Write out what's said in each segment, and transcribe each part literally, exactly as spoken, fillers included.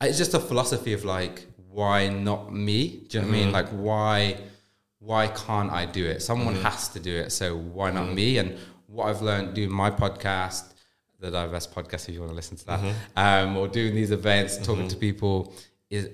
It's just a philosophy of like, why not me? Do you know what mm. I mean? Like, why why can't I do it? Someone mm. has to do it, so why not mm. me? And what I've learned doing my podcast, the Divest Podcast, if you want to listen to that, mm-hmm. um, or doing these events, mm-hmm. talking to people, is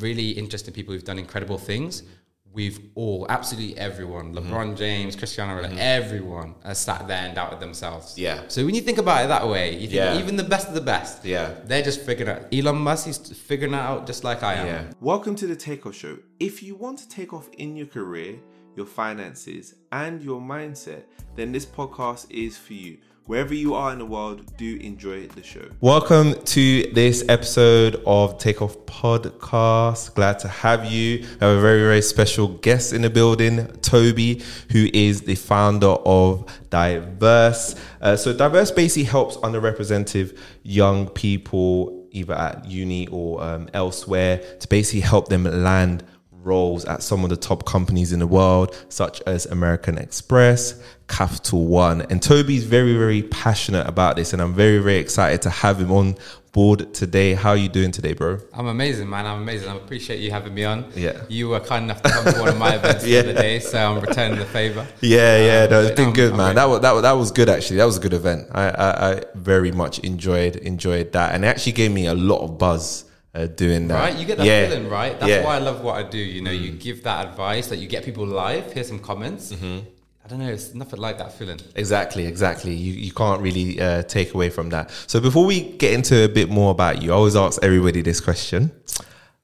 really interesting people who've done incredible things. We've all, absolutely everyone, LeBron mm-hmm. James, Cristiano Ronaldo, mm-hmm. everyone has sat there and doubted themselves. Yeah. So when you think about it that way, you think yeah. even the best of the best, yeah, they're just figuring out. Elon Musk is figuring that out just like I am. Yeah. Welcome to the Takeoff Show. If you want to take off in your career, your finances, and your mindset, then this podcast is for you. Wherever you are in the world, do enjoy the show. Welcome to this episode of Takeoff Podcast. Glad to have you. I have a very, very special guest in the building, Toby, who is the founder of Diverse. Uh, so Diverse basically helps underrepresented young people, either at uni or um, elsewhere, to basically help them land roles at some of the top companies in the world, such as American Express, Capital One. And Toby's very, very passionate about this, and I'm very, very excited to have him on board today. How are you doing today, bro? I'm amazing, man. I'm amazing. I appreciate you having me on. Yeah. You were kind enough to come to one of my events yeah. the other day, so I'm returning the favor. Yeah, yeah. Um, no, it's been good, I'm, man. I'm that was that was that was good actually. That was a good event. I, I, I very much enjoyed enjoyed that, and it actually gave me a lot of buzz. Uh, doing that, right? You get that yeah. feeling, right? That's yeah. why I love what I do. You know, mm. you give that advice that like you get people live. Hear some comments. Mm-hmm. I don't know. It's nothing like that feeling. Exactly, exactly. You you can't really uh, take away from that. So before we get into a bit more about you, I always ask everybody this question: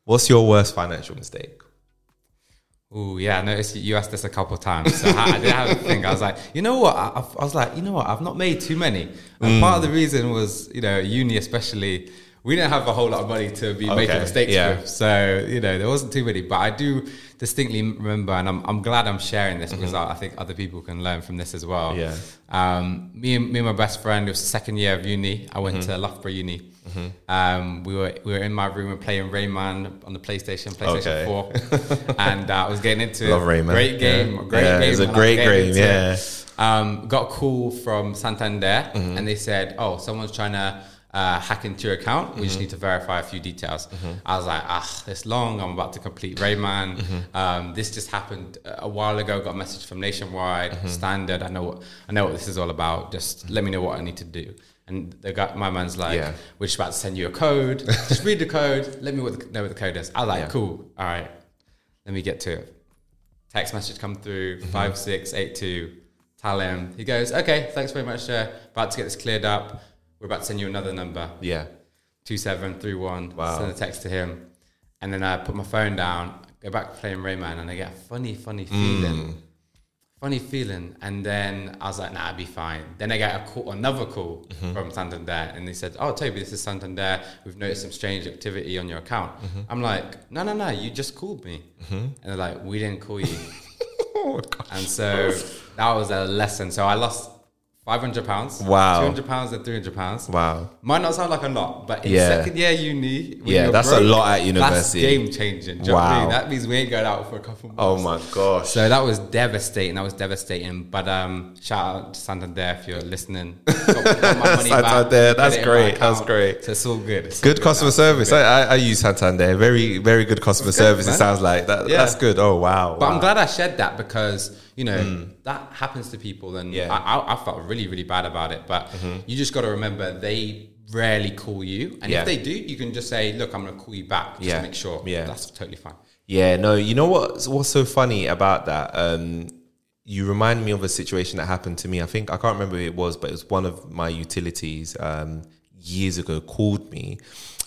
what's your worst financial mistake? Oh yeah, I noticed you asked this a couple of times. So I, I didn't have a thing. I was like, you know what? I, I was like, you know what? I've not made too many. And mm. part of the reason was, you know, uni especially. We didn't have a whole lot of money to be okay, making mistakes yeah. with. So, you know, there wasn't too many. But I do distinctly remember, and I'm I'm glad I'm sharing this mm-hmm. because I, I think other people can learn from this as well. Yeah. Um, me and me and my best friend, it was the second year of uni. I went mm-hmm. to Loughborough uni. Mm-hmm. Um, we were we were in my room and playing Rayman on the PlayStation, PlayStation okay. four. And uh, I was getting into it. Love Rayman. Great game. Yeah. Great yeah, game. It was a great game, yeah. Um, got a call from Santander mm-hmm. and they said, oh, someone's trying to Uh, hack into your account. We mm-hmm. just need to verify a few details. Mm-hmm. I was like, ah, it's long. I'm about to complete Rayman. Mm-hmm. Um, this just happened a while ago. Got a message from Nationwide, mm-hmm. Standard. I know what I know what this is all about. Just mm-hmm. let me know what I need to do. And they got, my man's like, yeah. we're just about to send you a code. Just read the code. Let me what the, know what the code is. I was like, yeah. cool. All right. Let me get to it. Text message come through, mm-hmm. five six eight two. Tell him. He goes, okay, thanks very much, sir. About to get this cleared up. We're about to send you another number. Yeah. two seven three one. Wow. Send a text to him. And then I put my phone down, go back to playing Rayman, and I get a funny, funny feeling. Mm. Funny feeling. And then I was like, nah, I'll be fine. Then I get a call, another call mm-hmm. from Santander. And they said, oh, Toby, this is Santander. We've noticed some strange activity on your account. Mm-hmm. I'm like, no, no, no, you just called me. Mm-hmm. And they're like, we didn't call you. Oh, gosh. And so that was a lesson. So I lost five hundred pounds, wow, two hundred pounds and three hundred pounds. Wow. Might not sound like a lot, but in yeah. second year uni, when yeah, that's broke, a lot at university. That's game changing. Do you wow. know what I mean? That means we ain't going out for a couple months. Oh my gosh. So that was devastating. That was devastating. But um, shout out to Santander if you're listening. Got, got my money Santander, back. That's great. That's great. So it's all good. It's good, all good customer now. service. Good. I, I use Santander. Very, very good customer good, service. Man. It sounds like that. Yeah. That's good. Oh wow. But wow. I'm glad I shared that because you know mm. that happens to people, and yeah. I, I felt really, really bad about it. But mm-hmm. you just got to remember they rarely call you, and yeah. if they do, you can just say, "Look, I'm going to call you back just yeah. to make sure." Yeah, that's totally fine. Yeah, no, you know what? What's so funny about that? Um, you remind me of a situation that happened to me. I think I can't remember who it was, but it was one of my utilities um, years ago called me,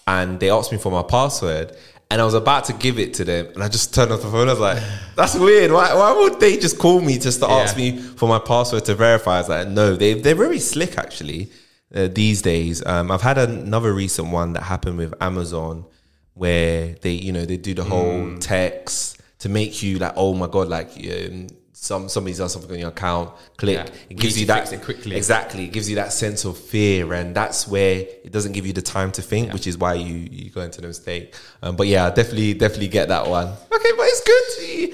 and they asked me for my password. And I was about to give it to them, and I just turned off the phone. I was like, that's weird. Why, why would they just call me just to yeah. ask me for my password to verify? I was like, no, they, they're very slick, actually, uh, these days. Um, I've had another recent one that happened with Amazon where they, you know, they do the whole mm. text to make you like, oh, my God, like um, some somebody's done something on your account. Click. Yeah. It gives you, you that. It quickly. Exactly. It gives you that sense of fear, and that's where it doesn't give you the time to think, yeah. which is why you, you go into the mistake. Um, but yeah, definitely, definitely get that one. Okay, but it's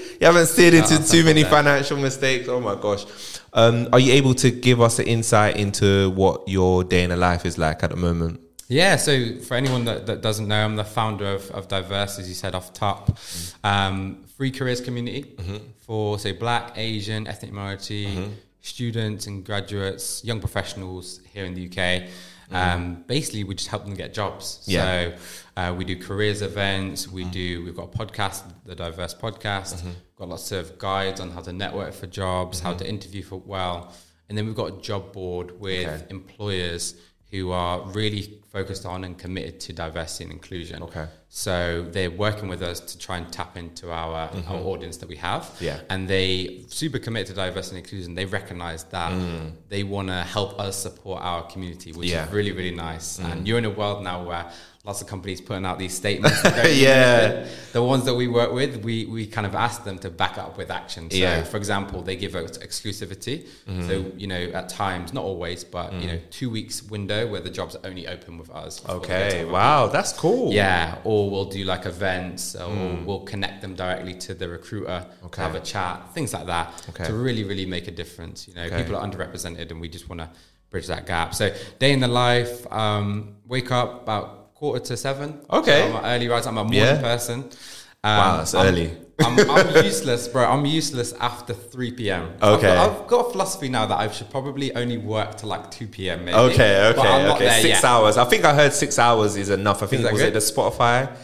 good. You haven't steered into no, too many like financial mistakes. Oh my gosh. Um, are you able to give us an insight into what your day in the life is like at the moment? Yeah, so for anyone that, that doesn't know, I'm the founder of, of Diverse, as you said off top. Mm-hmm. Um, free careers community mm-hmm. for, say, Black, Asian, ethnic minority, mm-hmm. students and graduates, young professionals here in the U K. Mm-hmm. Um, basically, we just help them get jobs. Yeah. So uh, we do careers events. We mm-hmm. do. We've got a podcast, the Diverse Podcast. Mm-hmm. We've got lots of guides on how to network for jobs, mm-hmm. how to interview for well, and then we've got a job board with okay. employers who are really focused on and committed to diversity and inclusion. Okay. So they're working with us to try and tap into our, mm-hmm. our audience that we have. Yeah. And they super committed to diversity and inclusion. They recognize that mm. they want to help us support our community, which yeah. is really, really nice. Mm. And you're in a world now where lots of companies putting out these statements. yeah. The ones that we work with, we we kind of ask them to back up with action. So yeah. for example, they give us exclusivity. Mm-hmm. So, you know, at times, not always, but, mm. you know, two weeks window where the jobs are only open with us. Okay. Wow. That's cool. Yeah. Or we'll do like events or mm. we'll connect them directly to the recruiter, okay. have a chat, things like that okay. to really, really make a difference. You know, okay. people are underrepresented and we just want to bridge that gap. So day in the life, um, wake up about quarter to seven. Okay. So I'm an early riser. I'm a morning yeah. person. Um, wow, that's I'm, early. I'm, I'm useless, bro. I'm useless after three p.m. Okay. I've got, I've got a philosophy now that I should probably only work till like two p.m. maybe. Okay, okay, okay. Six yet. hours. I think I heard six hours is enough. I think was good? it the Spotify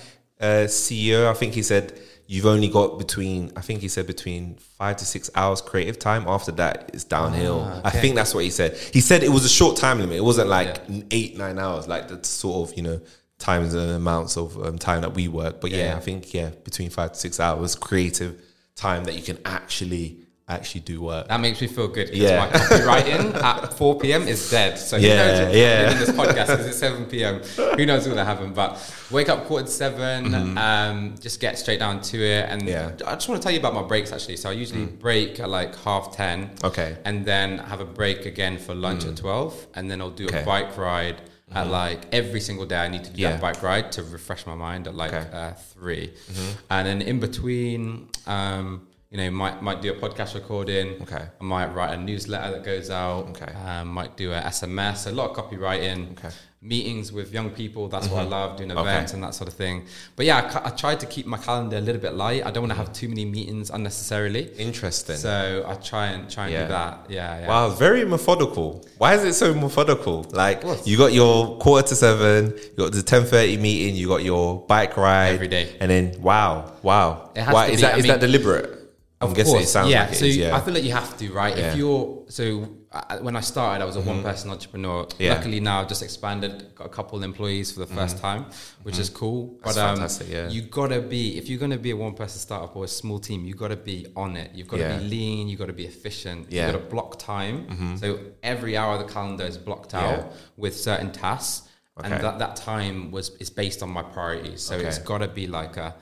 uh, C E O. I think he said you've only got between, I think he said between five to six hours creative time. After that, it's downhill. Ah, okay. I think that's what he said. He said it was a short time limit. It wasn't like yeah. eight, nine hours, like that sort of, you know, times and amounts of um, time that we work, but yeah, yeah I think yeah between five to six hours creative time that you can actually actually do work. That makes me feel good because yeah. my copywriting at four p.m. is dead, so yeah, who knows what's yeah. happening in this podcast because it's seven p.m. Who knows what's gonna happen, but wake up quarter to seven, mm-hmm. um, just get straight down to it. And yeah. I just want to tell you about my breaks actually. So I usually mm. break at like half ten, okay, and then have a break again for lunch mm. at twelve, and then I'll do okay. a bike ride at like every single day. I need to do yeah. that bike ride to refresh my mind at like okay. uh, three. Mm-hmm. And then in between, um, you know, might might do a podcast recording. Okay. I might write a newsletter that goes out. Okay. Um, might do an S M S, a lot of copywriting. Okay. Meetings with young people, that's mm-hmm. what I love, doing events okay. and that sort of thing. But yeah, I, I tried to keep my calendar a little bit light. I don't want to have too many meetings unnecessarily. Interesting. So I try and try and yeah. do that. Yeah, yeah. Wow, very methodical. Why is it so methodical? Like you got your quarter to seven, you got the ten thirty meeting, you got your bike ride every day, and then wow, wow. It has Why, to is be, that I is mean, that deliberate? I'm guessing course. It sounds yeah. like it so is, yeah. I feel like you have to, right? Yeah. If you're so. I, when I started, I was a mm-hmm. one-person entrepreneur. Yeah. Luckily now I've just expanded, got a couple of employees for the first mm-hmm. time, which mm-hmm. is cool. But That's um, fantastic, yeah. you gotta be, if you're gonna be a one-person startup or a small team, you gotta be on it. You've gotta yeah. be lean. You gotta be efficient. Yeah. You gotta block time. Mm-hmm. So every hour of the calendar is blocked out yeah. with certain tasks, okay. and that that time was is based on my priorities. So okay. it's gotta be like a.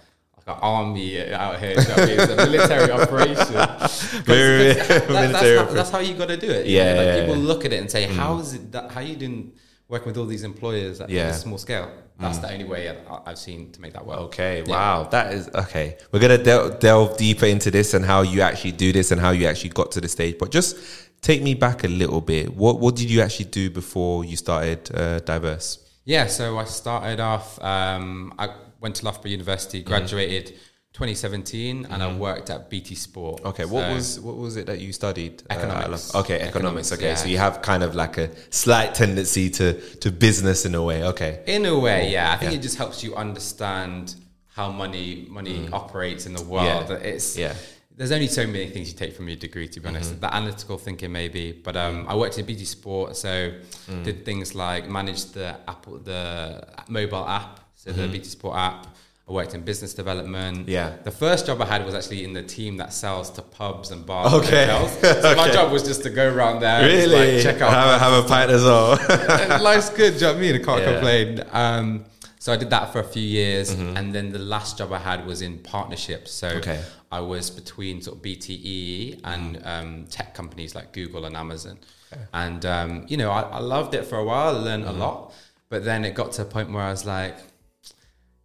the army out here. So it's a military operation. Very, that, military that's, how, that's how you got to do it. Yeah, know, like yeah, people yeah. look at it and say, mm. "How is it? That, how are you doing working with all these employers at yeah. a small scale?" That's mm. the only way I've seen to make that work. Okay, yeah. wow, that is okay. We're gonna del- delve deeper into this and how you actually do this and how you actually got to the stage. But just take me back a little bit. What what did you actually do before you started uh, Diverse? Yeah, so I started off. Um, I went to Loughborough University, graduated mm-hmm. twenty seventeen, mm-hmm. and I worked at B T Sport. Okay, so what was what was it that you studied? Economics. Uh, okay, economics. economics okay, yeah. So you have kind of like a slight tendency to to business in a way. Okay, in a way, yeah. I think yeah. it just helps you understand how money money mm. operates in the world. Yeah. It's yeah. There's only so many things you take from your degree, to be honest. Mm-hmm. The analytical thinking, maybe. But um, I worked in B T Sport, so mm. did things like manage the Apple, the mobile app, so mm-hmm. the B T Sport app. I worked in business development. Yeah. The first job I had was actually in the team that sells to pubs and bars. Okay. And hotels. So okay. my job was just to go around there. Really? And just, like, check out. Have, have a pint as well. And life's good, do you know what I mean? I can't yeah. complain. Um, so I did that for a few years. Mm-hmm. And then the last job I had was in partnerships. So okay. I was between sort of B T E and um, tech companies like Google and Amazon. Okay. And, um, you know, I, I loved it for a while. I learned mm-hmm. a lot. But then it got to a point where I was like,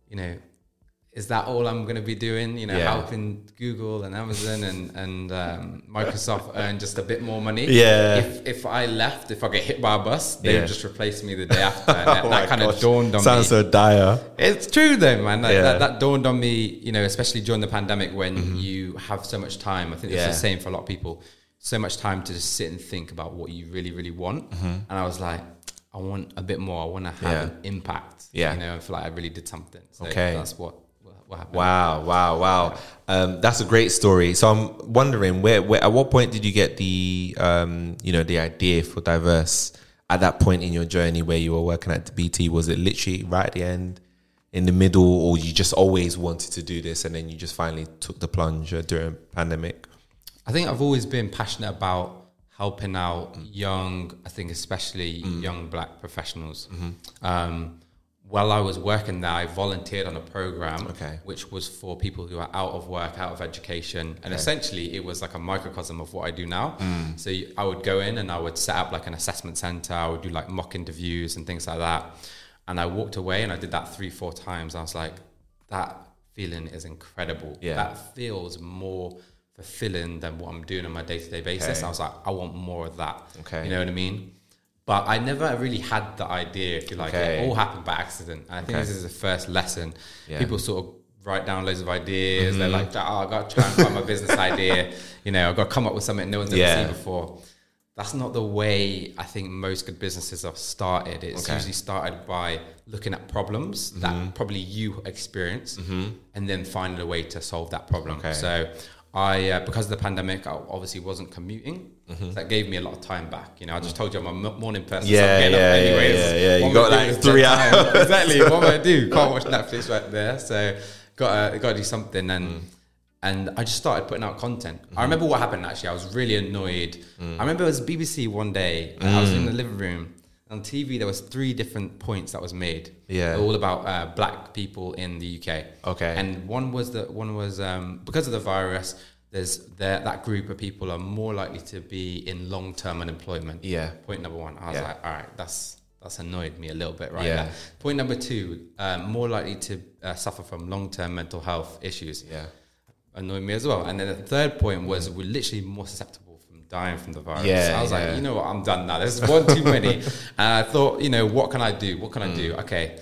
you know, is that all I'm going to be doing? You know, yeah. helping Google and Amazon and, and um, Microsoft earn just a bit more money. Yeah. If if I left, if I get hit by a bus, they yeah. would just replace me the day after. And that oh that kind gosh. of dawned on Sounds me. Sounds so dire. It's true though, man. Like, yeah. that, that dawned on me, you know, especially during the pandemic when mm-hmm. you have so much time. I think it's yeah. the same for a lot of people. So much time to just sit and think about what you really, really want. Mm-hmm. And I was like, I want a bit more. I want to have yeah. an impact. Yeah. You know, I feel like I really did something. So okay. that's what. Wow, wow, wow. Um, that's a great story. So I'm wondering where, where at what point did you get the um, you know, the idea for Diverse at that point in your journey where you were working at B T? Was it literally right at the end, in the middle, or you just always wanted to do this and then you just finally took the plunge during pandemic? I think I've always been passionate about helping out mm. young, I think especially mm. young black professionals. Mm-hmm. Um While I was working there, I volunteered on a program okay. which was for people who are out of work, out of education. And okay. essentially, it was like a microcosm of what I do now. Mm. So I would go in and I would set up like an assessment center. I would do like mock interviews and things like that. And I walked away and I did that three, four times. I was like, that feeling is incredible. Yeah. That feels more fulfilling than what I'm doing on my day-to-day basis. Okay. I was like, I want more of that. Okay. You know what I mean? But I never really had the idea, if you like. Okay. It all happened by accident. And I think okay. this is the first lesson. Yeah. People sort of write down loads of ideas. Mm-hmm. They're like, oh, I've got to try and find my business idea. You know, I've got to come up with something no one's yeah. ever seen before. That's not the way I think most good businesses are started. It's okay. usually started by looking at problems mm-hmm. that probably you experience mm-hmm. and then finding a way to solve that problem. Okay. So I, uh, because of the pandemic, I obviously wasn't commuting. Mm-hmm. So that gave me a lot of time back. You know, I just told you I'm a m- morning person. Yeah, so I'm yeah, up anyways. yeah, yeah, yeah. You got like three hours. Exactly. What do I do? Can't watch Netflix right there. So got got to do something. And mm. and I just started putting out content. Mm-hmm. I remember what happened, actually. I was really annoyed. Mm. I remember it was B B C one day. Mm. I was in the living room. On T V, there was three different points that was made. Yeah, all about uh, black people in the U K. Okay, and one was that one was um, because of the virus. There's there, that group of people are more likely to be in long-term unemployment. Yeah, point number one. I was yeah. like, all right, that's that's annoyed me a little bit, right? Yeah. Now. Point number two, um, more likely to uh, suffer from long-term mental health issues. Yeah, annoyed me as well. And then the third point was mm. we're literally more susceptible. Dying from the virus. Yeah, I was yeah. like, you know what, I'm done now. There's one too many. And I thought, you know, what can I do? What can mm. I do? Okay,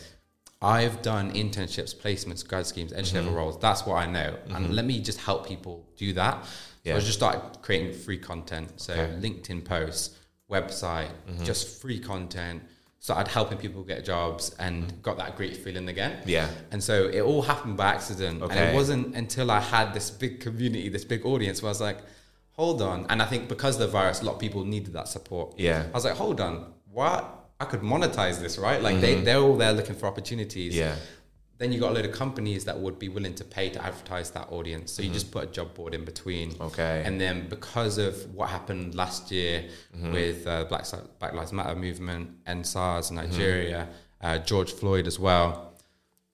I've done internships, placements, grad schemes, entry-level mm-hmm. roles. That's what I know. Mm-hmm. And let me just help people do that. Yeah. So I just started creating free content. So okay. LinkedIn posts, website, mm-hmm. just free content. Started helping people get jobs and mm-hmm. got that great feeling again. Yeah. And so it all happened by accident. Okay. And it wasn't until I had this big community, this big audience where I was like, hold on. And I think because of the virus, a lot of people needed that support. Yeah. I was like, hold on, what? I could monetize this, right? Like mm-hmm. they, they're all there looking for opportunities. Yeah. Then you got a load of companies that would be willing to pay to advertise that audience. So mm-hmm. you just put a job board in between. Okay. And then because of what happened last year mm-hmm. with uh, Black, Black Lives Matter movement and SARS in Nigeria, mm-hmm. uh, George Floyd as well,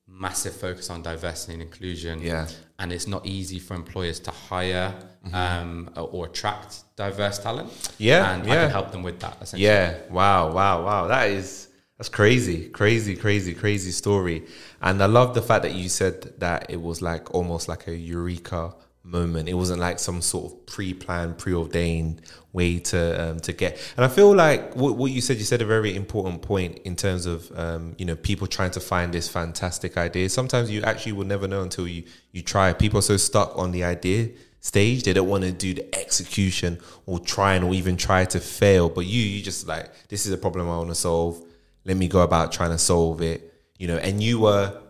massive focus on diversity and inclusion. Yeah. And it's not easy for employers to hire mm-hmm. um, or attract diverse talent. Yeah. And yeah. I can help them with that, essentially. Yeah. Wow, wow, wow. That is, that's crazy, crazy, crazy, crazy story. And I love the fact that you said that it was like almost like a eureka moment. It wasn't like some sort of pre-planned, preordained way to um, to get. And I feel like what, what you said, you said a very important point in terms of um, you know, people trying to find this fantastic idea. Sometimes you actually will never know until you you try. People are so stuck on the idea stage, they don't want to do the execution or try and or even try to fail. But you you just like, this is a problem I want to solve. Let me go about trying to solve it. You know, and you were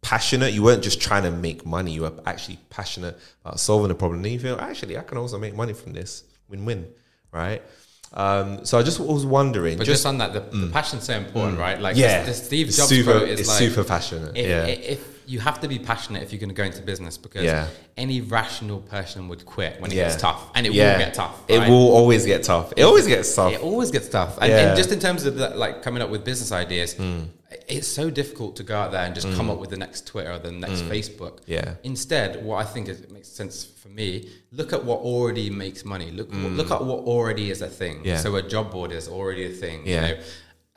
passionate. You weren't just trying to make money. You were actually passionate about solving the problem. And you feel, actually, I can also make money from this. Win-win, right? Um, so I just was wondering. But just, just on that, the, mm, the passion's so important, mm, right? Like, yeah, the, the Steve Jobs super, quote is it's like, super passionate. If, yeah. if, if you have to be passionate if you're going to go into business, because yeah. any rational person would quit when it yeah. gets tough, and it yeah. will get tough. Right? It will always get tough. It always gets tough. It always gets tough. And, yeah. and just in terms of that, like coming up with business ideas. Mm. It's so difficult to go out there and just mm. come up with the next Twitter or the next mm. Facebook. Yeah. Instead, what I think is, it makes sense for me, look at what already makes money. Look mm. look at what already is a thing. Yeah. So a job board is already a thing. Yeah. You know,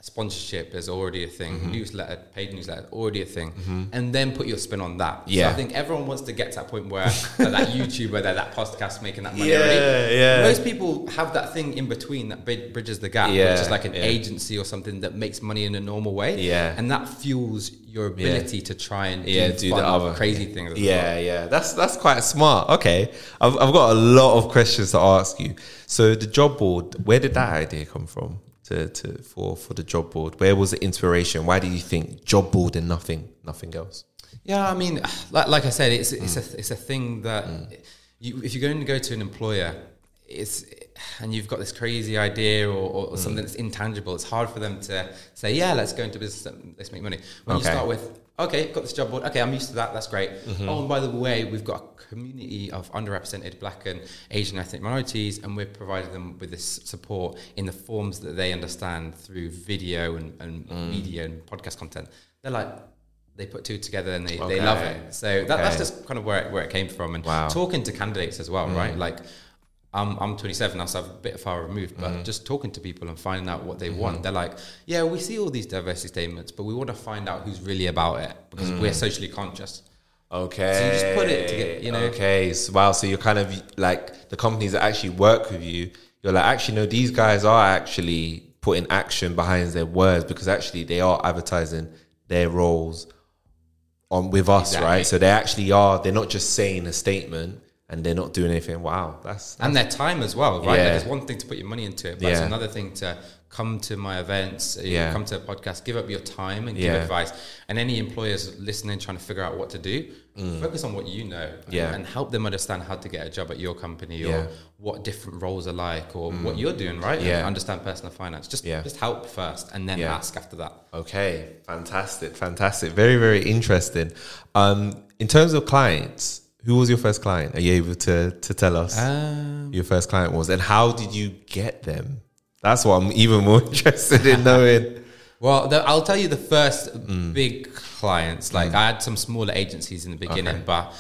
sponsorship is already a thing. Mm-hmm. Newsletter, paid newsletter, already a thing. Mm-hmm. And then put your spin on that. Yeah. So I think everyone wants to get to that point where that, that YouTuber, that, that podcast making that money yeah, already. Yeah. Most people have that thing in between that bridges the gap, yeah, which is like an yeah. agency or something that makes money in a normal way. Yeah. And that fuels your ability yeah. to try and yeah, do, do fun, the other crazy things. As yeah, well. yeah. That's that's quite smart. Okay. I've, I've got a lot of questions to ask you. So the job board, where did that idea come from? To, to for for the job board, where was the inspiration? Why do you think job board and nothing nothing else? Yeah, I mean, like, like I said, it's mm. it's a it's a thing that mm. you, if you're going to go to an employer, it's and you've got this crazy idea or, or mm. something that's intangible, it's hard for them to say, yeah, let's go into business, let's make money. When okay. you start with, okay, got this job board, okay, I'm used to that, that's great. Mm-hmm. Oh, and by the way, we've got a community of underrepresented black and Asian ethnic minorities, and we're providing them with this support in the forms that they understand through video and, and mm. media and podcast content. They're like, they put two together and they, okay. they love it. So okay. that, that's just kind of where it, where it came from. And wow. talking to candidates as well, mm. right? Like, I'm I'm twenty-seven now, so I'm a bit far removed, but mm-hmm. just talking to people and finding out what they mm-hmm. want. They're like, yeah, we see all these diversity statements, but we want to find out who's really about it, because mm. we're socially conscious. Okay. So you just put it together, you know. Okay. So, wow. So you're kind of like the companies that actually work with you, you're like, actually, no, these guys are actually putting action behind their words, because actually they are advertising their roles on with us, exactly. right? So they actually are, they're not just saying a statement. And they're not doing anything. Wow, that's, that's and their time as well, right? Yeah. Like, it's one thing to put your money into it, but yeah. it's another thing to come to my events, you yeah. know, come to a podcast, give up your time and yeah. give advice. And any employers listening, trying to figure out what to do, mm. focus on what you know, yeah. and, and help them understand how to get a job at your company, or yeah. what different roles are like, or mm. what you're doing, right? Yeah, and understand personal finance. Just yeah. just help first, and then yeah. ask after that. Okay, fantastic, fantastic, very very interesting. Um, in terms of clients. Who was your first client? Are you able to, to tell us um, who your first client was? And how did you get them? That's what I'm even more interested in knowing. Well, the, I'll tell you the first mm. big clients. Like mm. I had some smaller agencies in the beginning, okay. but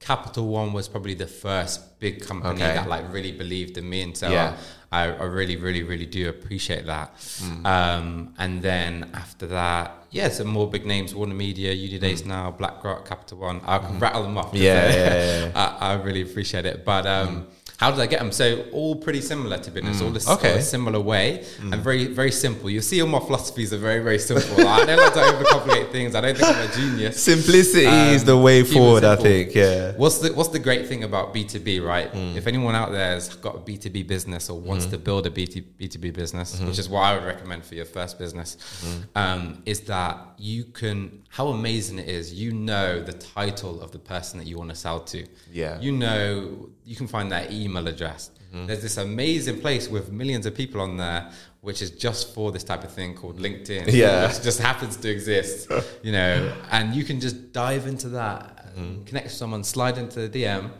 Capital One was probably the first big company okay. that like really believed in me. And so yeah. I, I really, really, really do appreciate that. Mm. Um, and then after that, yeah, some more big names, Warner Media, UDaysNow, mm. BlackRock, Capital One. I can mm. rattle them off. Yeah, yeah, yeah, yeah. I, I really appreciate it. But um, mm. how did I get them? So all pretty similar, to be honest, mm. all this okay. all a similar way mm. and very, very simple. You'll see all my philosophies are very, very simple. I don't like to overcomplicate things. I don't think I'm a genius. Simplicity um, is the way forward, I think, yeah. What's the, what's the great thing about B two B, right? Mm. If anyone out there has got a B two B business or wants mm. to build a B two B business, mm-hmm. which is what I would recommend for your first business, mm. um, is that you can, how amazing it is, you know the title of the person that you want to sell to. Yeah. You know, you can find their email address. Mm-hmm. There's this amazing place with millions of people on there, which is just for this type of thing called LinkedIn. Yeah. Which just happens to exist, you know, and you can just dive into that, mm-hmm. connect with someone, slide into the D M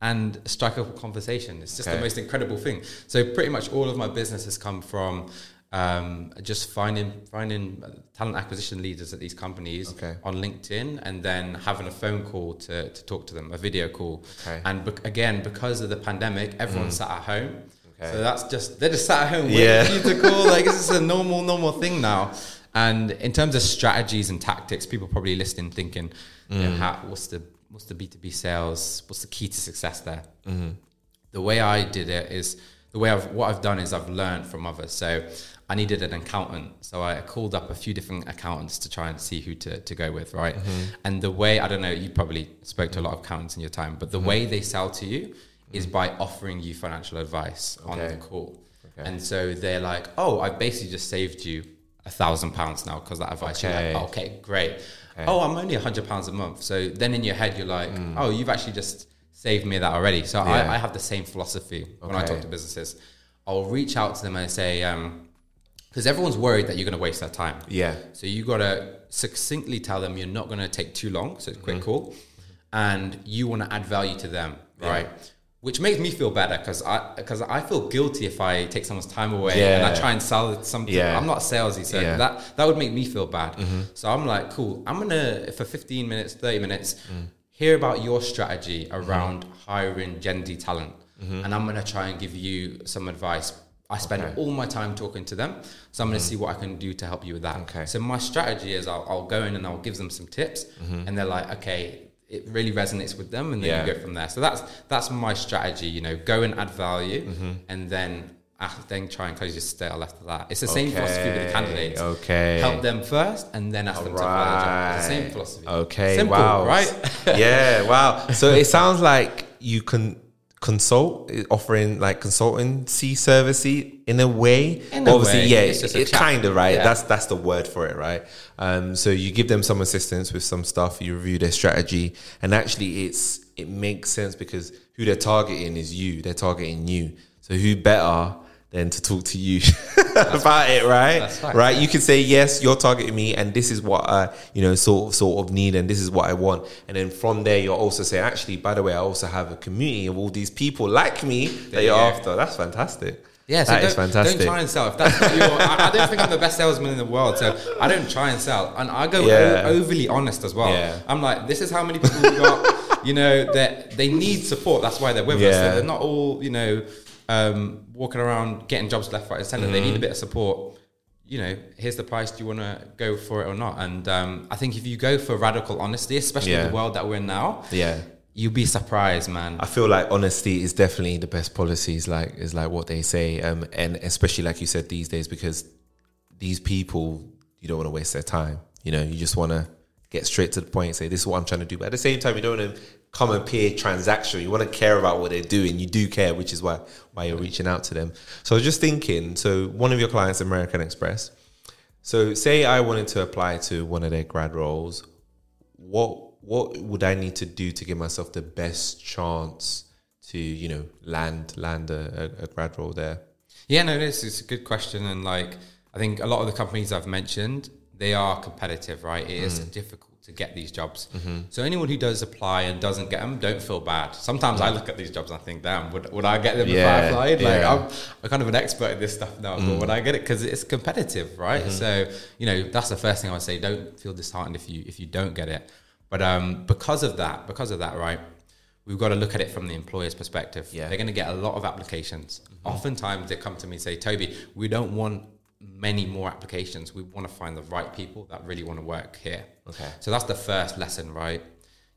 and strike up a conversation. It's just okay. the most incredible thing. So pretty much all of my business has come from um, just finding finding talent acquisition leaders at these companies okay. on LinkedIn, and then having a phone call to to talk to them, a video call. Okay. And be- again, because of the pandemic, everyone's mm. sat at home. Okay. So that's just, they're just sat at home waiting yeah. for you to call. Like, this is a normal, normal thing now. And in terms of strategies and tactics, people probably listening thinking, mm. you know, how, what's the what's the B two B sales? What's the key to success there? Mm-hmm. The way I did it is, the way I've, what I've done is I've learned from others. So I needed an accountant. So I called up a few different accountants to try and see who to, to go with, right? Mm-hmm. And the way, I don't know, you probably spoke to a lot of accountants in your time, but the mm-hmm. way they sell to you is by offering you financial advice okay. on the call. Okay. And so they're like, oh, I basically just saved you a thousand pounds now because that advice. Okay. You're like, okay, great. Okay. Oh, I'm only a hundred pounds a month. So then in your head, you're like, mm. oh, you've actually just saved me that already. So yeah. I, I have the same philosophy okay. when I talk to businesses. I'll reach out to them and say, um, because everyone's worried that you're going to waste their time. Yeah. So you got to succinctly tell them you're not going to take too long. So it's a quick mm-hmm. call. And you want to add value to them, yeah. right? Which makes me feel better because I because I feel guilty if I take someone's time away yeah. and I try and sell something. Yeah. I'm not salesy, so yeah. that, that would make me feel bad. Mm-hmm. So I'm like, cool, I'm going to, for fifteen minutes, thirty minutes, mm. hear about your strategy around mm-hmm. hiring Gen Z talent. Mm-hmm. And I'm going to try and give you some advice. I spend okay. all my time talking to them, so I'm going to mm. see what I can do to help you with that. Okay. So my strategy is I'll, I'll go in and I'll give them some tips mm-hmm. and they're like, okay, it really resonates with them, and then yeah. you go from there. So that's that's my strategy, you know, go and add value, mm-hmm. and then after, then try and close your sale after that. It's the okay. same philosophy with the candidates. Okay, help them first, and then ask All them right. to apologize. It's the same philosophy. Okay, simple, wow, right? yeah, wow. So it sounds like you can consult, offering like consultancy servicey in a way. In a Obviously, way. yeah, it's just it, it kind of right. Yeah. That's that's the word for it, right? Um, so you give them some assistance with some stuff, you review their strategy, and actually it's it makes sense because who they're targeting is you. They're targeting you. So who better than to talk to you about right. it, right? That's right. Right? You can say, yes, you're targeting me and this is what I, you know, sort, sort of need and this is what I want. And then from there, you'll also say, actually, by the way, I also have a community of all these people like me there that you're you after. That's fantastic. Yeah, so that is fantastic. Don't try and sell. If that's not your, I, I don't think I'm the best salesman in the world, so I don't try and sell. And I go yeah. o- overly honest as well. Yeah. I'm like, this is how many people we've got. You know, that they need support. That's why they're with yeah. us. So they're not all, you know, um, walking around getting jobs left, right, and centre. Mm-hmm. They need a bit of support. You know, here's the price. Do you want to go for it or not? And um, I think if you go for radical honesty, especially yeah. in the world that we're in now, yeah. you'll be surprised, man. I feel like honesty is definitely the best policy, is like, is like what they say. Um, and especially like you said these days, because these people, you don't want to waste their time. You know, you just want to get straight to the point and say, this is what I'm trying to do. But at the same time, you don't want to come appear transactional. You want to care about what they're doing. You do care, which is why, why you're reaching out to them. So I was just thinking, so one of your clients, American Express. So say I wanted to apply to one of their grad roles. What, What would I need to do to give myself the best chance to, you know, land land a, a, a grad role there? Yeah, no, this is a good question. And like, I think a lot of the companies I've mentioned, they are competitive, right? It mm. is difficult to get these jobs. Mm-hmm. So anyone who does apply and doesn't get them, don't feel bad. Sometimes mm. I look at these jobs and I think, damn, would, would I get them yeah, if I applied? Like, yeah. I'm, I'm kind of an expert in this stuff now, mm. but would I get it? Because it's competitive, right? Mm-hmm. So, you know, that's the first thing I would say. Don't feel disheartened if you if you don't get it. But um, because of that, because of that, right, we've got to look at it from the employer's perspective. Yeah. They're going to get a lot of applications. Mm-hmm. Oftentimes they come to me and say, Toby, we don't want many more applications. We want to find the right people that really want to work here. Okay. So that's the first lesson, right?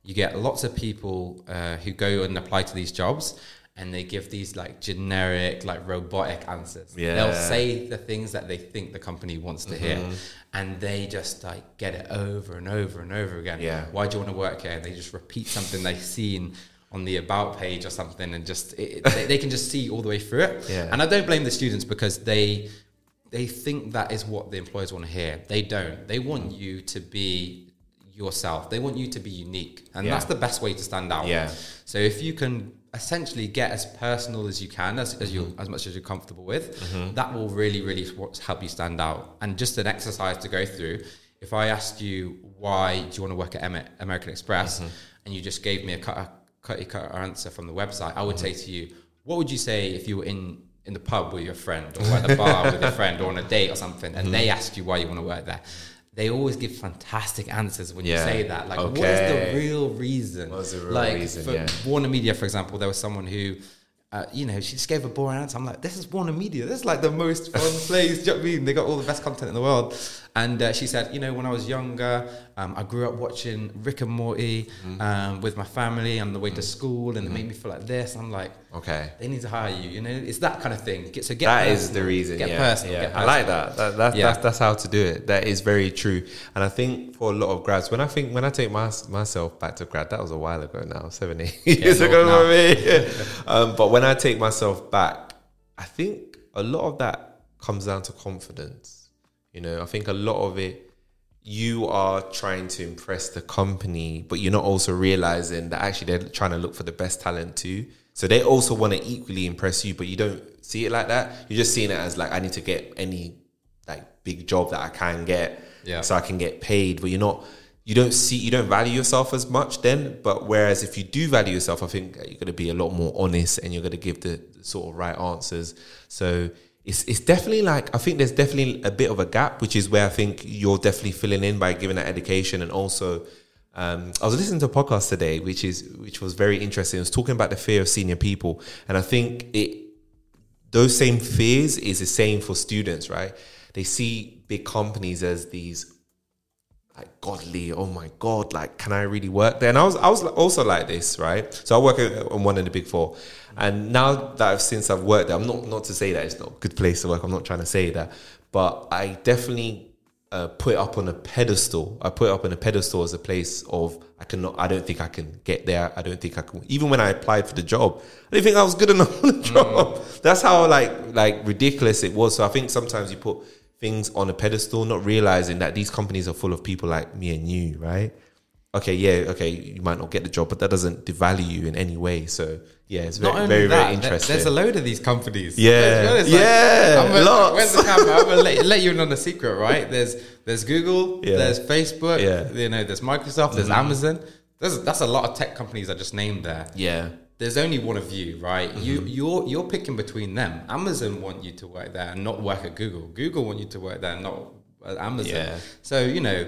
You get lots of people uh, who go and apply to these jobs and they give these like generic, like robotic answers. Yeah. They'll say the things that they think the company wants to mm-hmm. hear. And they just like get it over and over and over again. Yeah. Why do you want to work here? And they just repeat something they've seen on the about page or something. And just, it, they, they can just see all the way through it. Yeah. And I don't blame the students because they, they think that is what the employers want to hear. They don't. They want you to be yourself. They want you to be unique. And yeah. that's the best way to stand out. Yeah. So if you can essentially get as personal as you can, as, as you as much as you're comfortable with, mm-hmm. that will really, really help you stand out. And just an exercise to go through. If I asked you, why do you want to work at American Express? Mm-hmm. And you just gave me a cut, a cut, a cut answer from the website, I would mm-hmm. say to you, what would you say if you were in in the pub with your friend, or at the bar with a friend, or on a date or something, and mm. they ask you why you want to work there, they always give fantastic answers when yeah. you say that. Like, okay. what is the real reason? What's the real like, reason? For yeah. Warner Media, for example, there was someone who, uh, you know, she just gave a boring answer. I'm like, this is Warner Media. This is like the most fun place. Do you know what I mean? They got all the best content in the world. And uh, she said, you know, when I was younger, um, I grew up watching Rick and Morty mm-hmm. um, with my family on the way mm-hmm. to school, and mm-hmm. it made me feel like this. And I'm like, okay, they need to hire you. You know, it's that kind of thing. Get, so get that personal, is the reason. Get yeah. personal. Yeah. Get personal. I like that. that that's, yeah. that's that's how to do it. That is very true. And I think for a lot of grads, when I think when I take my, myself back to grad, that was a while ago now, seven eight years yeah, ago for me. um, but when I take myself back, I think a lot of that comes down to confidence. You know, I think a lot of it, you are trying to impress the company, but you're not also realizing that actually they're trying to look for the best talent too. So they also want to equally impress you, but you don't see it like that. You're just seeing it as like, I need to get any like big job that I can get, yeah. so I can get paid. But you're not, you don't see, you don't value yourself as much then. But whereas if you do value yourself, I think you're going to be a lot more honest, and you're going to give the sort of right answers. So It's it's definitely like, I think there's definitely a bit of a gap, which is where I think you're definitely filling in by giving that education. And also, um, I was listening to a podcast today, which is which was very interesting. It was talking about the fear of senior people. And I think it those same fears is the same for students, right? They see big companies as these like godly, oh my God, like, can I really work there? And I was I was also like this, right? So I work on one of the big four. And now that I've since I've worked there, I'm not not to say that it's not a good place to work. I'm not trying to say that, but I definitely uh, put up on a pedestal. I put up on a pedestal as a place of I cannot. I don't think I can get there. I don't think I can. Even when I applied for the job, I didn't think I was good enough for the job. Mm. That's how like like ridiculous it was. So I think sometimes you put things on a pedestal, not realizing that these companies are full of people like me and you, right? Okay, yeah, okay, you might not get the job, but that doesn't devalue you in any way. So yeah, it's very, very, very, that, very interesting. There's a load of these companies. Yeah, honest, like, yeah, I'm gonna, lots. Where's the camera? I'm gonna let, let you in on a secret, right? There's there's Google, yeah. there's Facebook, yeah. you know, there's Microsoft, there's mm-hmm. Amazon. There's that's a lot of tech companies I just named there. Yeah. There's only one of you, right? Mm-hmm. You you're you're picking between them. Amazon want you to work there and not work at Google. Google want you to work there and not at Amazon. Yeah. So, you know,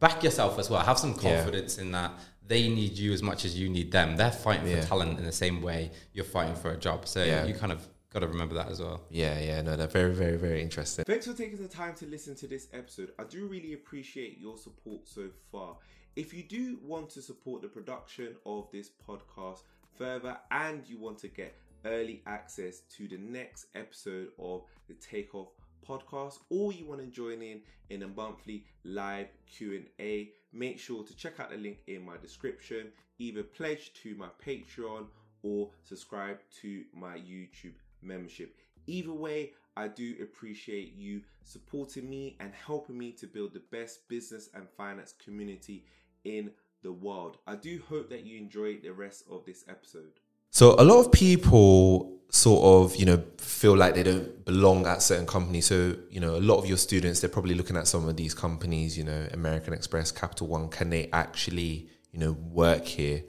back yourself as well. Have some confidence yeah. in that they need you as much as you need them. They're fighting for yeah. talent in the same way you're fighting for a job. So yeah. you kind of got to remember that as well. Yeah, yeah, no, they're very, very, very interesting. Thanks for taking the time to listen to this episode. I do really appreciate your support so far. If you do want to support the production of this podcast further and you want to get early access to the next episode of the Takeoff Podcast, or you want to join in in a monthly live Q and A, make sure to check out the link in my description. Either pledge to my Patreon or subscribe to my YouTube membership. Either way, I do appreciate you supporting me and helping me to build the best business and finance community in the world. I do hope that you enjoy the rest of this episode. So a lot of people sort of, you know, feel like they don't belong at certain companies. So, you know, a lot of your students, they're probably looking at some of these companies, you know, American Express, Capital One. Can they actually, you know, work here?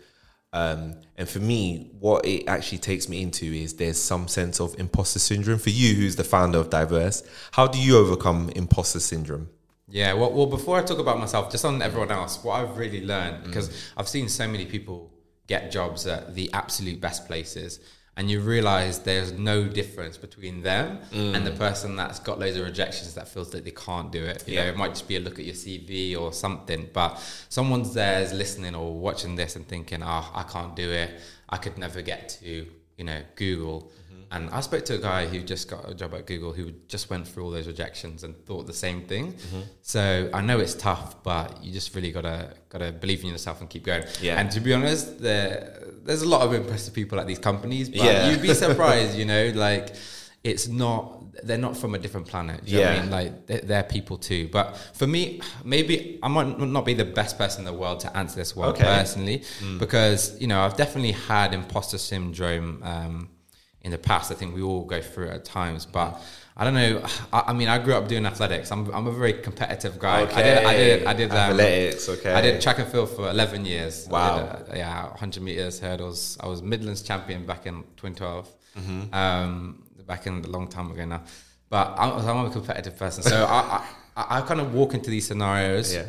Um, and for me, what it actually takes me into is there's some sense of imposter syndrome. For you, who's the founder of Diverse, how do you overcome imposter syndrome? Yeah, well, well before I talk about myself, just on everyone else, what I've really learned, because mm-hmm. I've seen so many people get jobs at the absolute best places, and you realize there's no difference between them mm. and the person that's got loads of rejections that feels that they can't do it. You yeah. know, it might just be a look at your C V or something, but someone's there is listening or watching this and thinking, oh, I can't do it. I could never get to, you know, Google. Mm-hmm. And I spoke to a guy who just got a job at Google who just went through all those rejections and thought the same thing. Mm-hmm. So I know it's tough, but you just really gotta gotta believe in yourself and keep going. Yeah. And to be honest, the, there's a lot of impressive people at these companies, but yeah. you'd be surprised, you know, like it's not, they're not from a different planet. Do you yeah. know what I mean? Like they're, they're people too. But for me, maybe I might not be the best person in the world to answer this one okay. personally, mm. because, you know, I've definitely had imposter syndrome, um, in the past. I think we all go through it at times, but I don't know. I, I mean, I grew up doing athletics. I'm I'm a very competitive guy. Okay. I did I did I did um, athletics. Okay. I did track and field for eleven years. Wow. I did, uh, yeah, one hundred meters hurdles. I was Midlands champion back in twenty twelve. mm-hmm. um, back in a long time ago now. But I'm, I'm a competitive person, so I, I I kind of walk into these scenarios, yeah.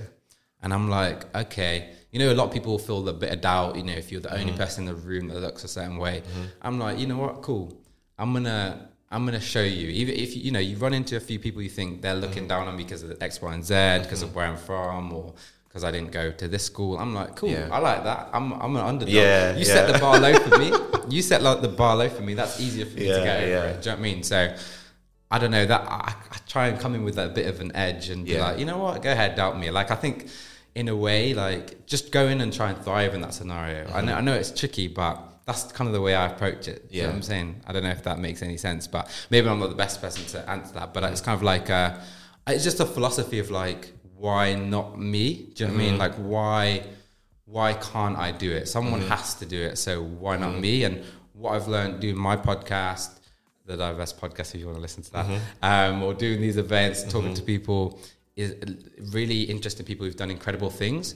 and I'm like, okay, you know, a lot of people feel a bit of doubt, you know, if you're the only mm-hmm. person in the room that looks a certain way. Mm-hmm. I'm like, you know what, cool, I'm gonna. I'm going to show you, even if, you know, you run into a few people you think they're looking mm-hmm. down on me because of the X, Y, and Z, because mm-hmm. of where I'm from, or because I didn't go to this school. I'm like, cool, yeah. I like that. I'm I'm an underdog. Yeah, you yeah. set the bar low for me. You set like, the bar low for me. That's easier for me yeah, to get over yeah. it. Do you know what I mean? So I don't know that I, I try and come in with a bit of an edge and yeah. be like, you know what? Go ahead, doubt me. Like, I think in a way, like just go in and try and thrive in that scenario. Mm-hmm. I know, I know it's tricky, but that's kind of the way I approach it. Yeah. You know what I'm saying? I don't know if that makes any sense, but maybe I'm not the best person to answer that, but it's kind of like, uh, it's just a philosophy of like, why not me? Do you know what mm-hmm. I mean? Like, why, why can't I do it? Someone mm-hmm. has to do it. So why not mm-hmm. me? And what I've learned doing my podcast, the Divest Podcast, if you want to listen to that, mm-hmm. um, or doing these events, mm-hmm. talking to people, is really interesting people who've done incredible things.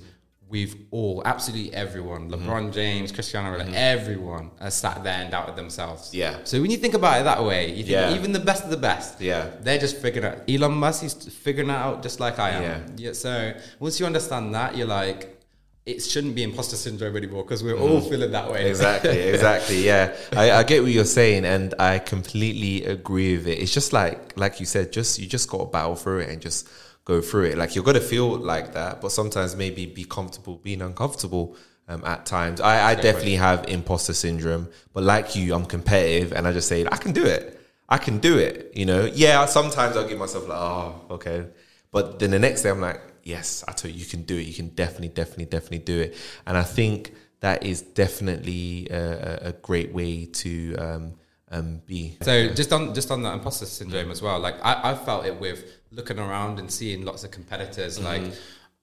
We've all, absolutely everyone, LeBron James, Cristiano Ronaldo, mm-hmm. everyone has sat there and doubted themselves. Yeah. So when you think about it that way, you think yeah. even the best of the best, yeah, they're just figuring out. Elon Musk is figuring it out just like I am. Yeah. yeah. So once you understand that, you're like, it shouldn't be imposter syndrome anymore because we're mm-hmm. all feeling that way. Exactly, exactly. Yeah, I, I get what you're saying, and I completely agree with it. It's just like, like you said, just you just got to battle through it and just go through it. Like, you're going to feel like that, but sometimes maybe be comfortable being uncomfortable um, at times. I, I definitely have imposter syndrome, but like you, I'm competitive and I just say, I can do it. I can do it. You know, yeah, sometimes I'll give myself like, oh, okay. But then the next day I'm like, yes, I tell you, you can do it. You can definitely, definitely, definitely do it. And I think that is definitely a, a great way to um, um, be. So just on, just on that imposter syndrome as well, like I, I felt it with looking around and seeing lots of competitors, mm-hmm. like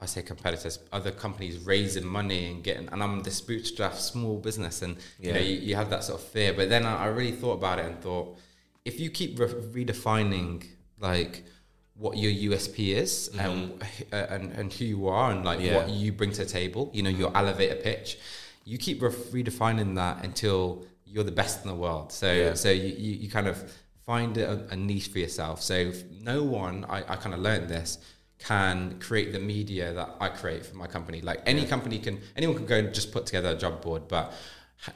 I say competitors, other companies raising money and getting, and I'm this bootstrap small business, and yeah. you know, you, you have that sort of fear. But then I, I really thought about it and thought, if you keep re- redefining like what your U S P is mm-hmm. and, uh, and and who you are and like yeah. what you bring to the table, you know, your elevator pitch, you keep re- redefining that until you're the best in the world. So yeah. so you, you, you kind of find a, a niche for yourself. So no one, I, I kind of learned this, can create the media that I create for my company. Like any yeah. company can, anyone can go and just put together a job board, but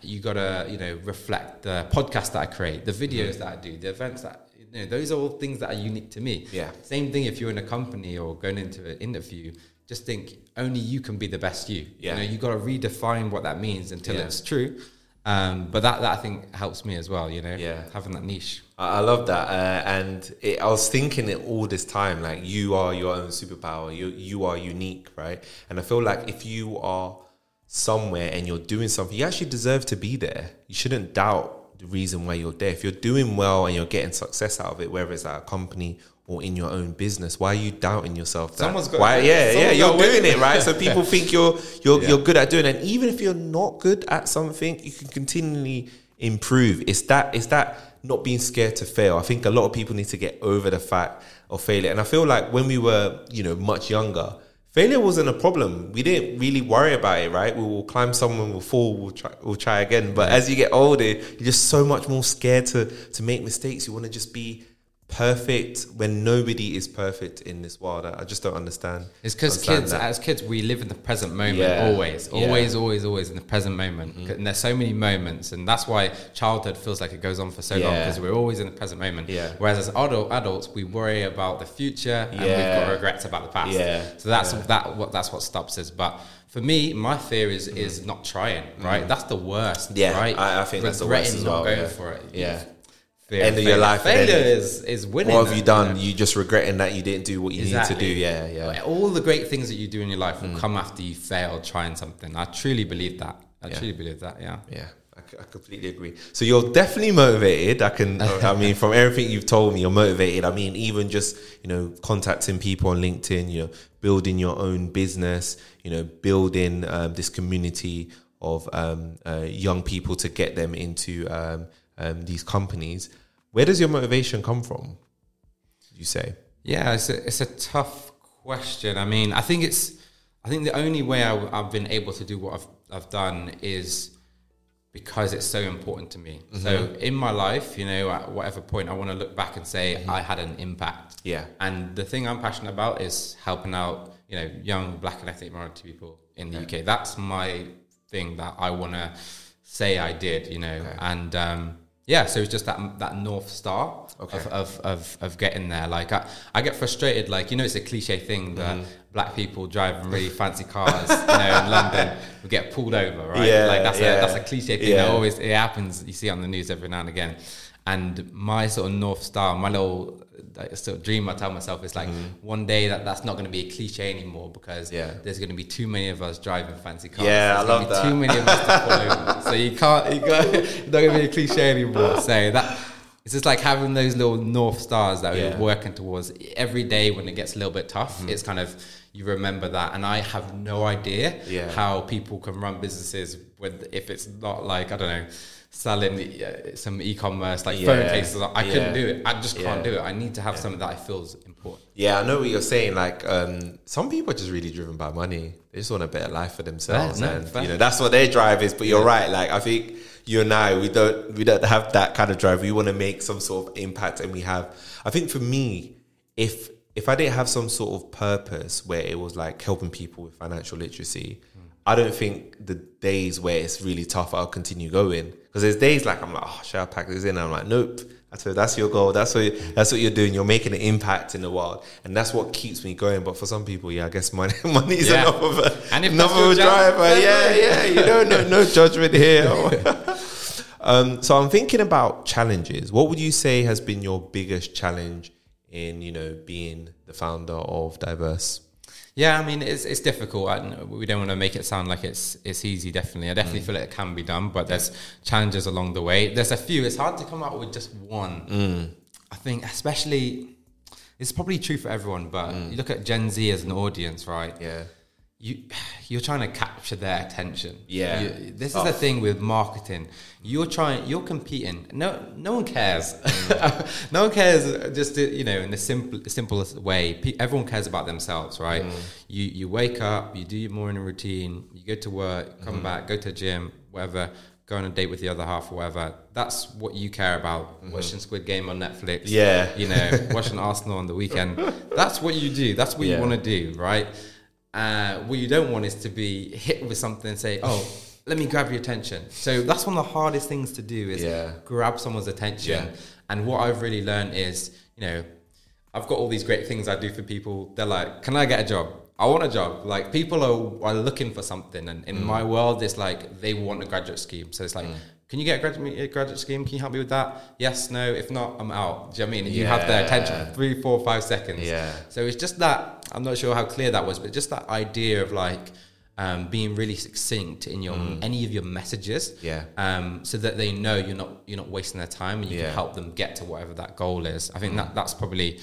you got to, you know, reflect the podcast that I create, the videos mm-hmm. that I do, the events that, you know, those are all things that are unique to me. Yeah. Same thing if you're in a company or going into an interview, just think only you can be the best you. Yeah. You know, you got to redefine what that means until yeah. it's true. Um, but that, that I think helps me as well, you know, yeah. having that niche. I love that. Uh, and it, I was thinking it all this time, like you are your own superpower. You you are unique, right? And I feel like if you are somewhere and you're doing something, you actually deserve to be there. You shouldn't doubt the reason why you're there. If you're doing well and you're getting success out of it, whether it's at a company or in your own business, why are you doubting yourself? That, someone's got why, yeah, yeah, you're doing it, right? So people think you're you're yeah. you're good at doing it. And even if you're not good at something, you can continually improve. It's that it's that not being scared to fail. I think a lot of people need to get over the fact of failure. And I feel like when we were, you know, much younger, failure wasn't a problem. We didn't really worry about it, right? We will climb someone, we'll fall, we'll try, we'll try again. But as you get older, you're just so much more scared to to make mistakes. You want to just be perfect when nobody is perfect in this world. I just don't understand. It's because kids, that. as kids, we live in the present moment yeah. always, always, yeah. always, always in the present moment. Mm-hmm. And there's so many moments, and that's why childhood feels like it goes on for so yeah. long because we're always in the present moment. Yeah. Whereas as adult adults, we worry about the future and yeah. we've got regrets about the past. Yeah. So that's yeah. that what that's what stops us. But for me, my fear is mm-hmm. is not trying. Right, mm-hmm. that's the worst. Yeah, right. I, I think that's the worst as well. Not going yeah. for it. Yeah. yeah. Fear. End of failure. Your life. Failure is, is winning. What have you done? You, know? You just regretting that you didn't do what you exactly. need to do. Yeah, yeah. All the great things that you do in your life will mm. come after you failed trying something. I truly believe that. I yeah. truly believe that. Yeah. Yeah. I, I completely agree. So you're definitely motivated. I can. I mean, from everything you've told me, you're motivated. I mean, even just you know contacting people on LinkedIn, you know, building your own business, you know, building um, this community of um, uh, young people to get them into. Um, Um, these companies. Where does your motivation come from, you say? Yeah, it's a, it's a tough question. I mean, I think it's I think the only way I, I've been able to do what I've I've done is because it's so important to me. Mm-hmm. So in my life, you know, at whatever point I want to look back and say mm-hmm. I had an impact. Yeah. And the thing I'm passionate about is helping out, you know, young black and ethnic minority people in the okay. U K. That's my thing that I want to say I did, you know. Okay. And um, yeah, so it's just that that North Star okay. of, of, of, of getting there. Like I, I get frustrated, like, you know, it's a cliche thing that mm-hmm. black people driving really fancy cars, you know, in London, we get pulled over, right? Yeah, like that's yeah. a that's a cliche thing yeah. that always it happens. You see on the news every now and again. And my sort of North Star, my little like, sort of dream I tell myself is like mm-hmm. one day that that's not going to be a cliche anymore because yeah. there's going to be too many of us driving fancy cars. Yeah, there's I love be that. Too many of us to pull over. So you can't, you can't, it's not going to be a cliche anymore. So that it's just like having those little North Stars that yeah. we're working towards every day when it gets a little bit tough. Mm-hmm. It's kind of, you remember that. And I have no idea yeah. how people can run businesses with if it's not like, I don't know, selling uh, some e-commerce like yeah. phone cases. I yeah. couldn't do it. I just yeah. can't do it. I need to have yeah. something that I feel is important. Yeah, I know what you're saying. Like um, some people are just really driven by money. They just want a better life for themselves, fair, and no, you know that's what their drive is. But you're yeah. right. Like I think you and I, we don't we don't have that kind of drive. We want to make some sort of impact, and we have. I think for me, if if I didn't have some sort of purpose where it was like helping people with financial literacy. I don't think the days where it's really tough, I'll continue going. Because there's days like, I'm like, oh, should I pack this in? And I'm like, nope. That's, what, that's your goal. That's what, that's what you're doing. You're making an impact in the world. And that's what keeps me going. But for some people, yeah, I guess money is yeah. enough of a, and if enough of a driver. Yeah, yeah. You know, no, no judgment here. um, so I'm thinking about challenges. What would you say has been your biggest challenge in, you know, being the founder of Diverse? Yeah, I mean, it's it's difficult. I, we don't want to make it sound like it's it's easy, definitely. I definitely mm. feel like it can be done, but there's challenges along the way. There's a few. It's hard to come out with just one. Mm. I think especially, it's probably true for everyone, but mm. you look at Gen Z as an audience, right? Yeah. You, you're trying to capture their attention. Yeah. You, this is oh. the thing with marketing. You're trying, you're competing. No, no one cares. Mm. No one cares just, to, you know, in the simple, simplest way. Pe- everyone cares about themselves, right? Mm. You you wake up, you do your morning routine, you go to work, come mm. back, go to the gym, whatever, go on a date with the other half or whatever. That's what you care about. Mm-hmm. Watching Squid Game on Netflix. Yeah. You know, watching Arsenal on the weekend. That's what you do. That's what yeah. you want to do, right? Uh, what you don't want is to be hit with something and say, oh, let me grab your attention. So that's one of the hardest things to do is yeah. grab someone's attention. Yeah. And what I've really learned is, you know, I've got all these great things I do for people. They're like, can I get a job? I want a job. Like people are, are looking for something. And in mm. my world, it's like they want a graduate scheme. So it's like, mm. can you get a graduate, graduate scheme? Can you help me with that? Yes, no, if not, I'm out. Do you know what I mean? You yeah. have their attention for three, four, five seconds. Yeah. So it's just that, I'm not sure how clear that was, but just that idea of like um, being really succinct in your mm. any of your messages. Yeah. Um, so that they know you're not you're not wasting their time and you yeah. can help them get to whatever that goal is. I think mm. that that's probably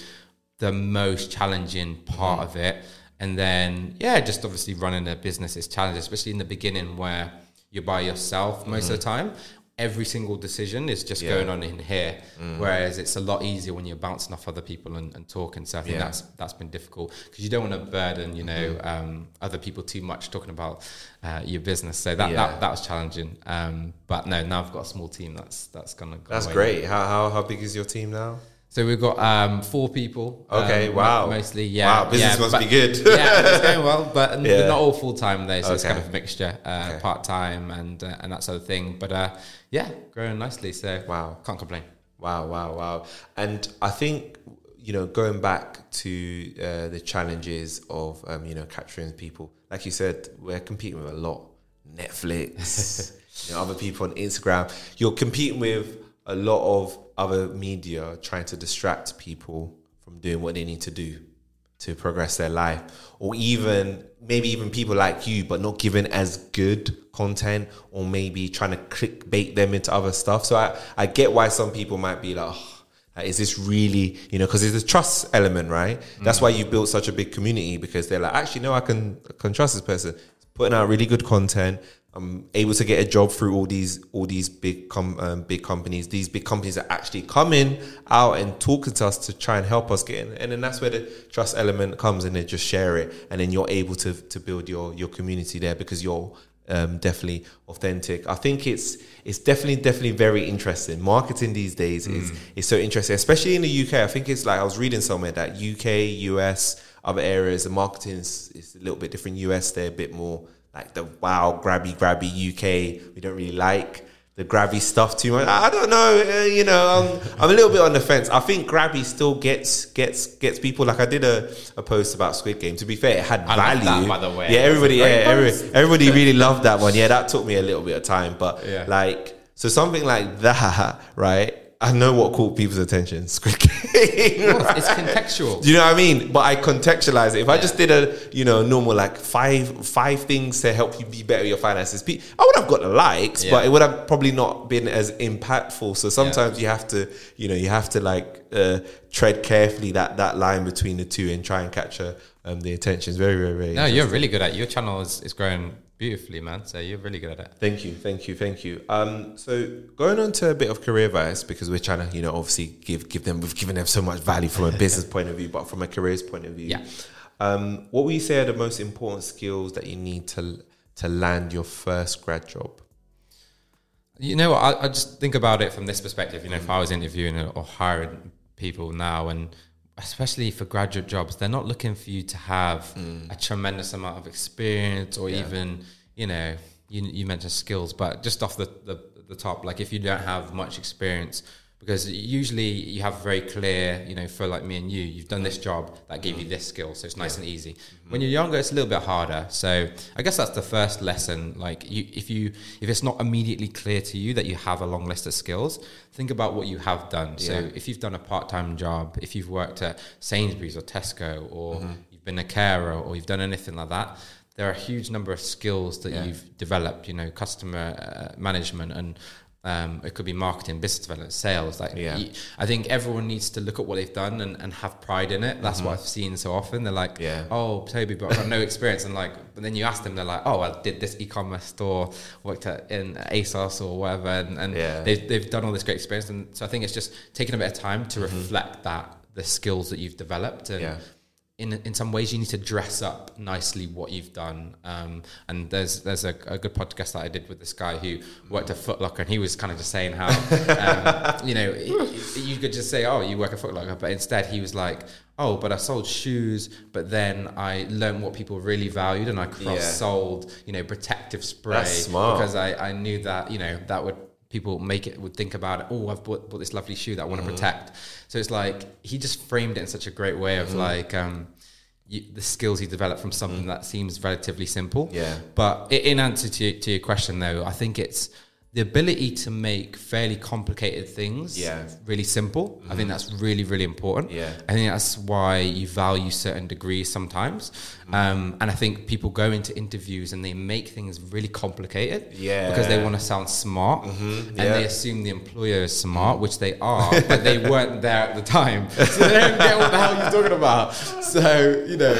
the most challenging part mm. of it. And then, yeah, just obviously running a business is challenging, especially in the beginning where you're by yourself most mm. of the time. Every single decision is just yeah. going on in here, mm. whereas it's a lot easier when you're bouncing off other people and, and talking. So I think yeah. that's that's been difficult because you don't want to burden, you know, um, other people too much talking about uh, your business. So that, yeah. that that was challenging. Um, but no, now I've got a small team that's that's gonna. Go that's away. Great. How how how big is your team now? So we've got um, four people. Okay, um, wow. Mostly, yeah. Wow, business yeah, must but, be good. Yeah, it's going well, but yeah. not all full-time though, so okay. it's kind of a mixture, uh, okay. part-time and uh, and that sort of thing. But uh, yeah, growing nicely, so wow. can't complain. Wow, wow, wow. And I think, you know, going back to uh, the challenges of, um, you know, capturing people, like you said, we're competing with a lot. Netflix, you know, other people on Instagram. You're competing with a lot of other media trying to distract people from doing what they need to do to progress their life, or even maybe even people like you but not giving as good content, or maybe trying to clickbait them into other stuff. So I, I get why some people might be like, oh, is this really, you know, because there's a trust element, right? That's mm-hmm. why you built such a big community, because they're like, actually no, I can, I can trust this person. It's putting out really good content. I'm able to get a job through all these all these big com, um, big companies. These big companies are actually coming out and talking to us to try and help us get in. And then that's where the trust element comes, and they just share it. And then you're able to to build your your community there because you're um, definitely authentic. I think it's it's definitely definitely very interesting. Marketing these days mm. is is so interesting, especially in the U K. I think it's like I was reading somewhere that U K, U S, other areas, the marketing is, is a little bit different. U S, they're a bit more like the wow, grabby, grabby. U K, we don't really like the grabby stuff too much. I don't know, uh, you know, I'm, I'm a little bit on the fence. I think grabby still gets gets gets people. Like I did a, a post about Squid Game. To be fair, it had I value. That, by the way. Yeah, everybody, yeah, every, everybody really loved that one. Yeah, that took me a little bit of time, but yeah. like, so something like that, right? I know what caught people's attention. Squid Game. Right? It's contextual. Do you know what I mean? But I contextualize it. If yeah. I just did a, you know, normal like five five things to help you be better with your finances, I would have got the likes, yeah. but it would have probably not been as impactful. So sometimes yeah. you have to, you know, you have to like uh, tread carefully that that line between the two and try and capture um, the attention. It's very, very, very. No, you're really good at it. Your channel is, is growing beautifully, man. So you're really good at it. Thank you, thank you, thank you. Um, so going on to a bit of career advice, because we're trying to, you know, obviously give give them, we've given them so much value from a business point of view, but from a careers point of view, yeah. Um, what would you say are the most important skills that you need to to land your first grad job? You know, I, I just think about it from this perspective. You know, mm. if I was interviewing or hiring people now, and especially for graduate jobs, they're not looking for you to have mm. a tremendous amount of experience or yeah. even, you know, you, you mentioned skills, but just off the, the, the top, like if you don't have much experience, because usually you have very clear, you know, for like me and you, you've done this job that gave you this skill. So it's nice yeah. and easy. Mm-hmm. When you're younger, it's a little bit harder. So I guess that's the first lesson. Like you, if you, if it's not immediately clear to you that you have a long list of skills, think about what you have done. So yeah. if you've done a part-time job, if you've worked at Sainsbury's or Tesco, or mm-hmm. you've been a carer, or you've done anything like that, there are a huge number of skills that yeah. you've developed, you know, customer uh, management and, Um, it could be marketing, business development, sales. Like, yeah. I think everyone needs to look at what they've done and, and have pride in it. That's mm-hmm. what I've seen so often. They're like, yeah. oh, Toby, but I've got no experience. And like, but then you ask them, they're like, oh, I did this e-commerce store, worked at in ASOS or whatever, and, and yeah. they've they've done all this great experience. And so I think it's just taking a bit of time to mm-hmm. reflect that the skills that you've developed. And yeah. in in some ways, you need to dress up nicely what you've done. Um, and there's there's a, a good podcast that I did with this guy who worked at Footlocker, and he was kind of just saying how, um, you know, it, you could just say, oh, you work at Footlocker, but instead he was like, oh, but I sold shoes, but then I learned what people really valued, and I cross-sold, yeah. you know, protective spray. That's smart. Because I, I knew that, you know, that would, people make it, would think about it, oh, I've bought, bought this lovely shoe that I want to mm. protect. So it's like, he just framed it in such a great way of mm. like, um, you, the skills you develop from something mm. that seems relatively simple. Yeah. But in answer to, to your question though, I think it's the ability to make fairly complicated things yeah. really simple. Mm. I think that's really, really important. Yeah. I think that's why you value certain degrees sometimes. Mm. Um, and I think people go into interviews and they make things really complicated yeah. because they want to sound smart mm-hmm. and yeah. they assume the employer is smart, which they are, but they weren't there at the time. So they don't get what the hell you're talking about. So, you know,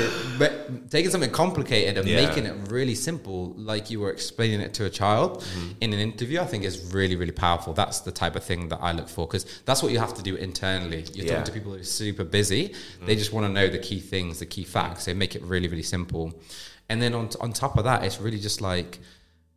taking something complicated and yeah. making it really simple, like you were explaining it to a child mm-hmm. in an interview, I think is really, really powerful. That's the type of thing that I look for, because that's what you have to do internally. You're yeah. talking to people who are super busy. Mm. They just want to know the key things, the key facts. They make it really, really simple. And then on on top of that, it's really just like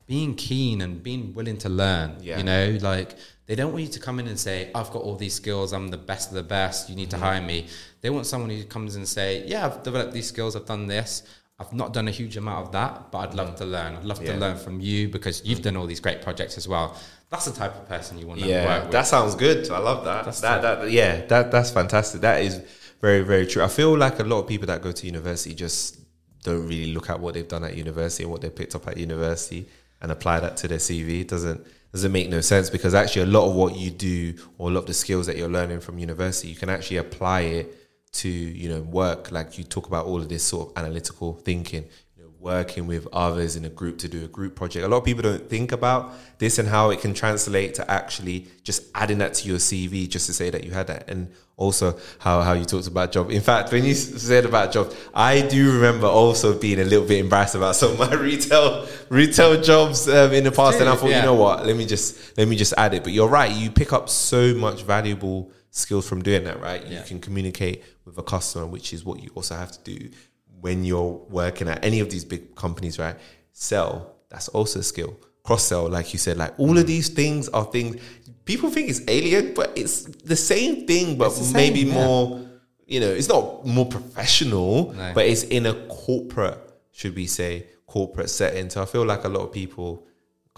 being keen and being willing to learn, yeah. you know, like they don't want you to come in and say, I've got all these skills, I'm the best of the best, you need mm-hmm. to hire me. They want someone who comes and say, yeah, I've developed these skills, I've done this, I've not done a huge amount of that, but I'd love to learn. I'd love yeah. to learn from you because you've done all these great projects as well. That's the type of person you want to yeah, work with. That sounds good. I love that. That's that, that, yeah, that, that's fantastic. That is very, very true. I feel like a lot of people that go to university just don't really look at what they've done at university and what they picked up at university and apply that to their C V. It doesn't, doesn't make no sense, because actually a lot of what you do or a lot of the skills that you're learning from university, you can actually apply it to, you know, work. Like you talk about all of this sort of analytical thinking, you know, working with others in a group to do a group project. A lot of people don't think about this and how it can translate to actually just adding that to your C V just to say that you had that. And also how, how you talked about job. In fact, when you said about jobs, I do remember also being a little bit embarrassed about some of my retail retail jobs um, in the past. True, and I thought, yeah. you know what, let me just let me just add it. But you're right, you pick up so much valuable skills from doing that, right? Yeah. You can communicate with a customer, which is what you also have to do when you're working at any of these big companies, right? Sell, That's also a skill. Cross-sell, like you said, like all of these things are things people think it's alien, but it's the same thing, but same, maybe yeah. more, you know, it's not more professional, no. but it's in a corporate, should we say, corporate setting. So I feel like a lot of people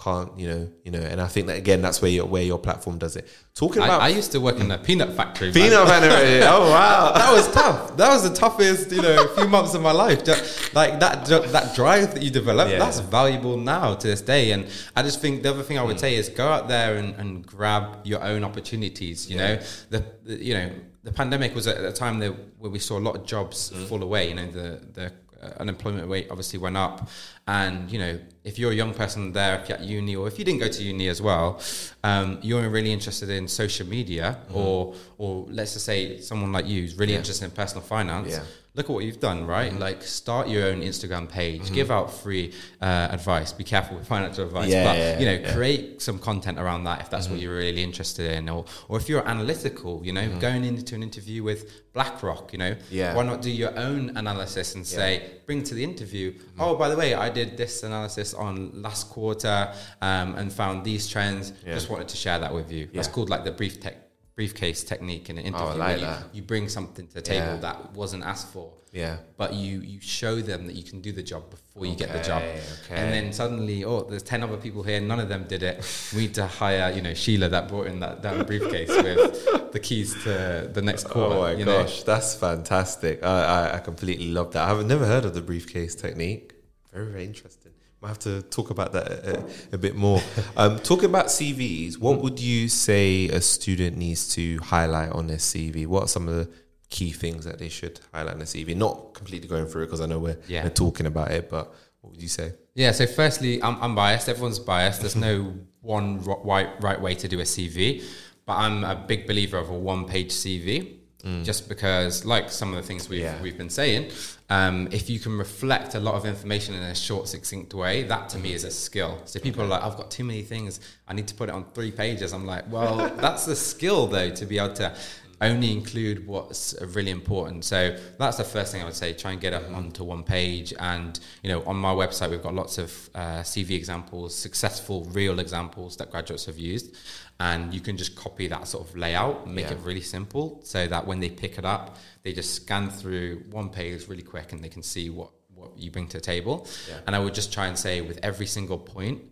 can't, you know, you know, and I think that again, that's where your where your platform does it. Talking about, I, I used to work in a peanut factory. Peanut factory. Oh wow, that was tough. That was the toughest, you know, few months of my life. Just, like that, that drive that you develop, yeah. that's valuable now to this day. And I just think the other thing I would mm. say is go out there and, and grab your own opportunities. You yeah. know, the, the you know the pandemic was at a time that where we saw a lot of jobs mm. fall away. You know, the the unemployment rate obviously went up, and you know, if you're a young person there at uni, or if you didn't go to uni as well, um, you're really interested in social media, mm-hmm. or or let's just say someone like you is really yeah. interested in personal finance, yeah. look at what you've done, right? Mm-hmm. Like, start your own Instagram page, mm-hmm. give out free uh, advice, be careful with financial advice, yeah, but yeah, you know, yeah. create some content around that if that's mm-hmm. what you're really interested in, or or if you're analytical, you know, mm-hmm. going into an interview with BlackRock, you know, yeah. why not do your own analysis and yeah. say, bring to the interview, mm-hmm. oh, by the way, I did this analysis on last quarter um, and found these trends, yeah. just wanted to share that with you. Yeah. That's called like the brief tech briefcase technique in an interview. Oh, I like that. You, you bring something to the table yeah. that wasn't asked for, yeah, but you you show them that you can do the job before you okay, get the job, okay. and then suddenly, oh, there's ten other people here, none of them did it. We need to hire, you know, Sheila that brought in that, that briefcase with the keys to the next quarter. Oh my you gosh, know? That's fantastic! I, I I completely love that. I've never heard of the briefcase technique. Very very interesting. I have to talk about that a, a bit more. Um, talking about C Vs, what would you say a student needs to highlight on their C V? What are some of the key things that they should highlight on their C V? Not completely going through it because I know we're, yeah. we're talking about it, but what would you say? Yeah, so firstly, I'm, I'm biased. Everyone's biased. There's no one right, right way to do a C V, but I'm a big believer of a one-page C V. Mm. Just because, like some of the things we've yeah. we've been saying, um, if you can reflect a lot of information in a short, succinct way, that to mm-hmm. me is a skill. So people okay. are like, I've got too many things, I need to put it on three pages. I'm like, well, that's a skill though, to be able to only include what's really important. So that's the first thing I would say, try and get it onto one page. And, you know, on my website, we've got lots of uh, C V examples, successful real examples that graduates have used. And you can just copy that sort of layout, make yeah. it really simple so that when they pick it up, they just scan through one page really quick and they can see what, what you bring to the table. Yeah. And I would just try and say with every single point,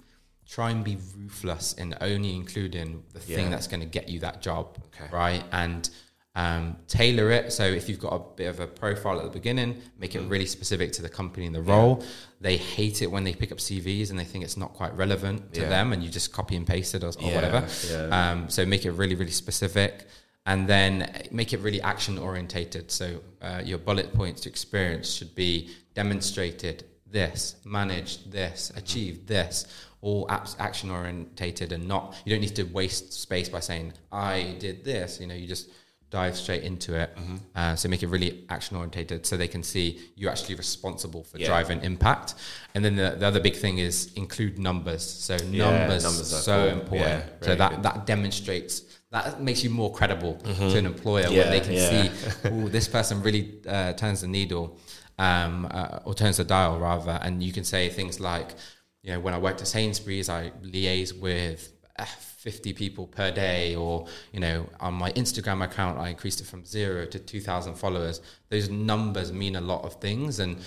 try and be ruthless in only including the yeah. thing that's going to get you that job, okay. right? And um, tailor it. So if you've got a bit of a profile at the beginning, make it really specific to the company and the role. Yeah. They hate it when they pick up C Vs and they think it's not quite relevant to yeah. them and you just copy and paste it or, or yeah. whatever. Yeah. Um, so make it really, really specific. And then make it really action orientated. So uh, your bullet points to experience should be demonstrated this, managed this, achieved this, all apps action orientated, and not, you don't need to waste space by saying I did this, you know, you just dive straight into it. Mm-hmm. Uh, so make it really action orientated so they can see you're actually responsible for yeah. driving impact. And then the, the other big thing is include numbers. So yeah, numbers, numbers are so cool. important. Yeah, really so that, that demonstrates, that makes you more credible mm-hmm. to an employer yeah, when they can yeah. see, oh, this person really uh, turns the needle um, uh, or turns the dial rather. And you can say things like, you know, when I worked at Sainsbury's, I liaise with uh, fifty people per day, or, you know, on my Instagram account, I increased it from zero to two thousand followers. Those numbers mean a lot of things. And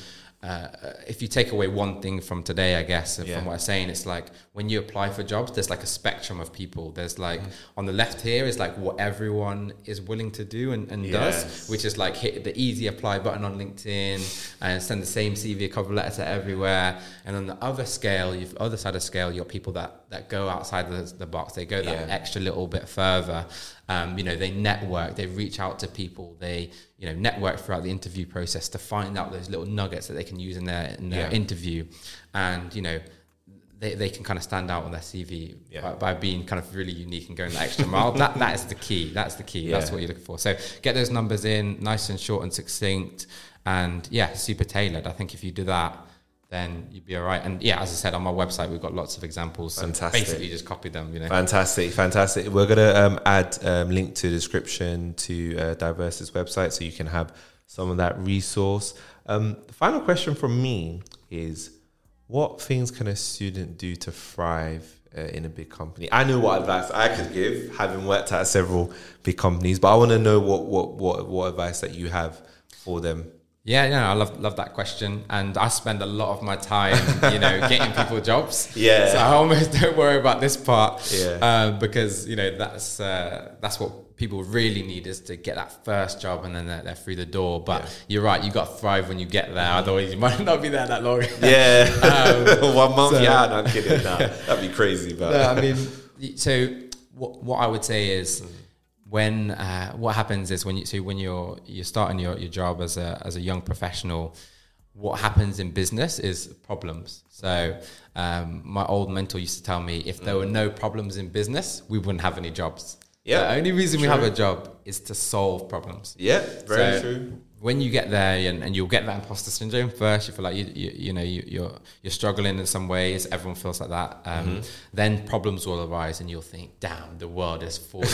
uh, if you take away one thing from today, I guess, yeah. from what I'm saying, it's like when you apply for jobs, there's like a spectrum of people. There's like mm. on the left here is like what everyone is willing to do and, and yes. does, which is like hit the easy apply button on LinkedIn and send the same C V, a cover letter to everywhere. And on the other scale, you've other side of scale, you've got people that, that go outside the, the box. They go that yeah. extra little bit further. Um, you know, they network, they reach out to people, they, you know, network throughout the interview process to find out those little nuggets that they can use in their, in their yeah. interview. And, you know, they, they can kind of stand out on their C V yeah. by, by being kind of really unique and going the extra mile. that That is the key. That's the key. Yeah. That's what you're looking for. So get those numbers in nice and short and succinct and, yeah, super tailored. I think if you do that, then you'd be all right. And yeah, as I said, on my website, we've got lots of examples. Fantastic. So basically just copy them, you know. Fantastic, fantastic. We're going to um, add a um, link to the description to uh, Diverse's website so you can have some of that resource. Um, the final question from me is, what things can a student do to thrive uh, in a big company? I know what advice I could give, having worked at several big companies, but I want to know what what what what advice that you have for them. Yeah, no, I love love that question, and I spend a lot of my time, you know, getting people jobs. Yeah, so I almost don't worry about this part. Yeah, uh, because you know that's uh, that's what people really need, is to get that first job, and then they're, they're through the door. But yeah. You're right, you got to thrive when you get there. Otherwise, you might not be there that long. Yeah, um, one month. So, yeah, no, I'm kidding. No, that'd be crazy. But no, I mean, so what what I would say is. When uh, what happens is when you so when you're you're starting your, your job as a as a young professional, what happens in business is problems. So um, my old mentor used to tell me, if there were no problems in business, we wouldn't have any jobs. Yeah. The only reason true. we have a job is to solve problems. Yeah, very so true. When you get there, and, and you'll get that imposter syndrome first, you feel like you you, you know you, you're you're struggling in some ways. Everyone feels like that. Um, mm-hmm. Then problems will arise, and you'll think, "Damn, the world is falling."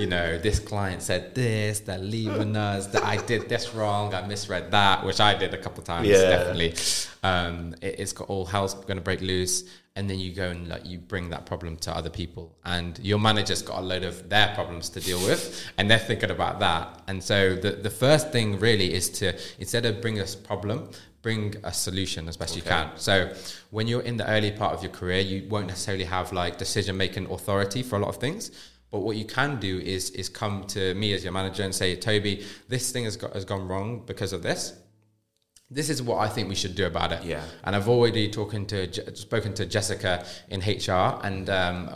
You know, this client said this, they're leaving us. That I did this wrong. I misread that, which I did a couple of times. Yeah. Definitely, um, it, it's got all hell's going to break loose. And then you go and like you bring that problem to other people, and your manager's got a load of their problems to deal with, and they're thinking about that. And so the, the first thing really is to, instead of bring a problem, bring a solution as best okay. you can. So when you're in the early part of your career, you won't necessarily have like decision-making authority for a lot of things. But what you can do is is come to me as your manager and say, Toby, this thing has got, has gone wrong because of this. This is what I think we should do about it. Yeah. And I've already talking to spoken to Jessica in H R, and um,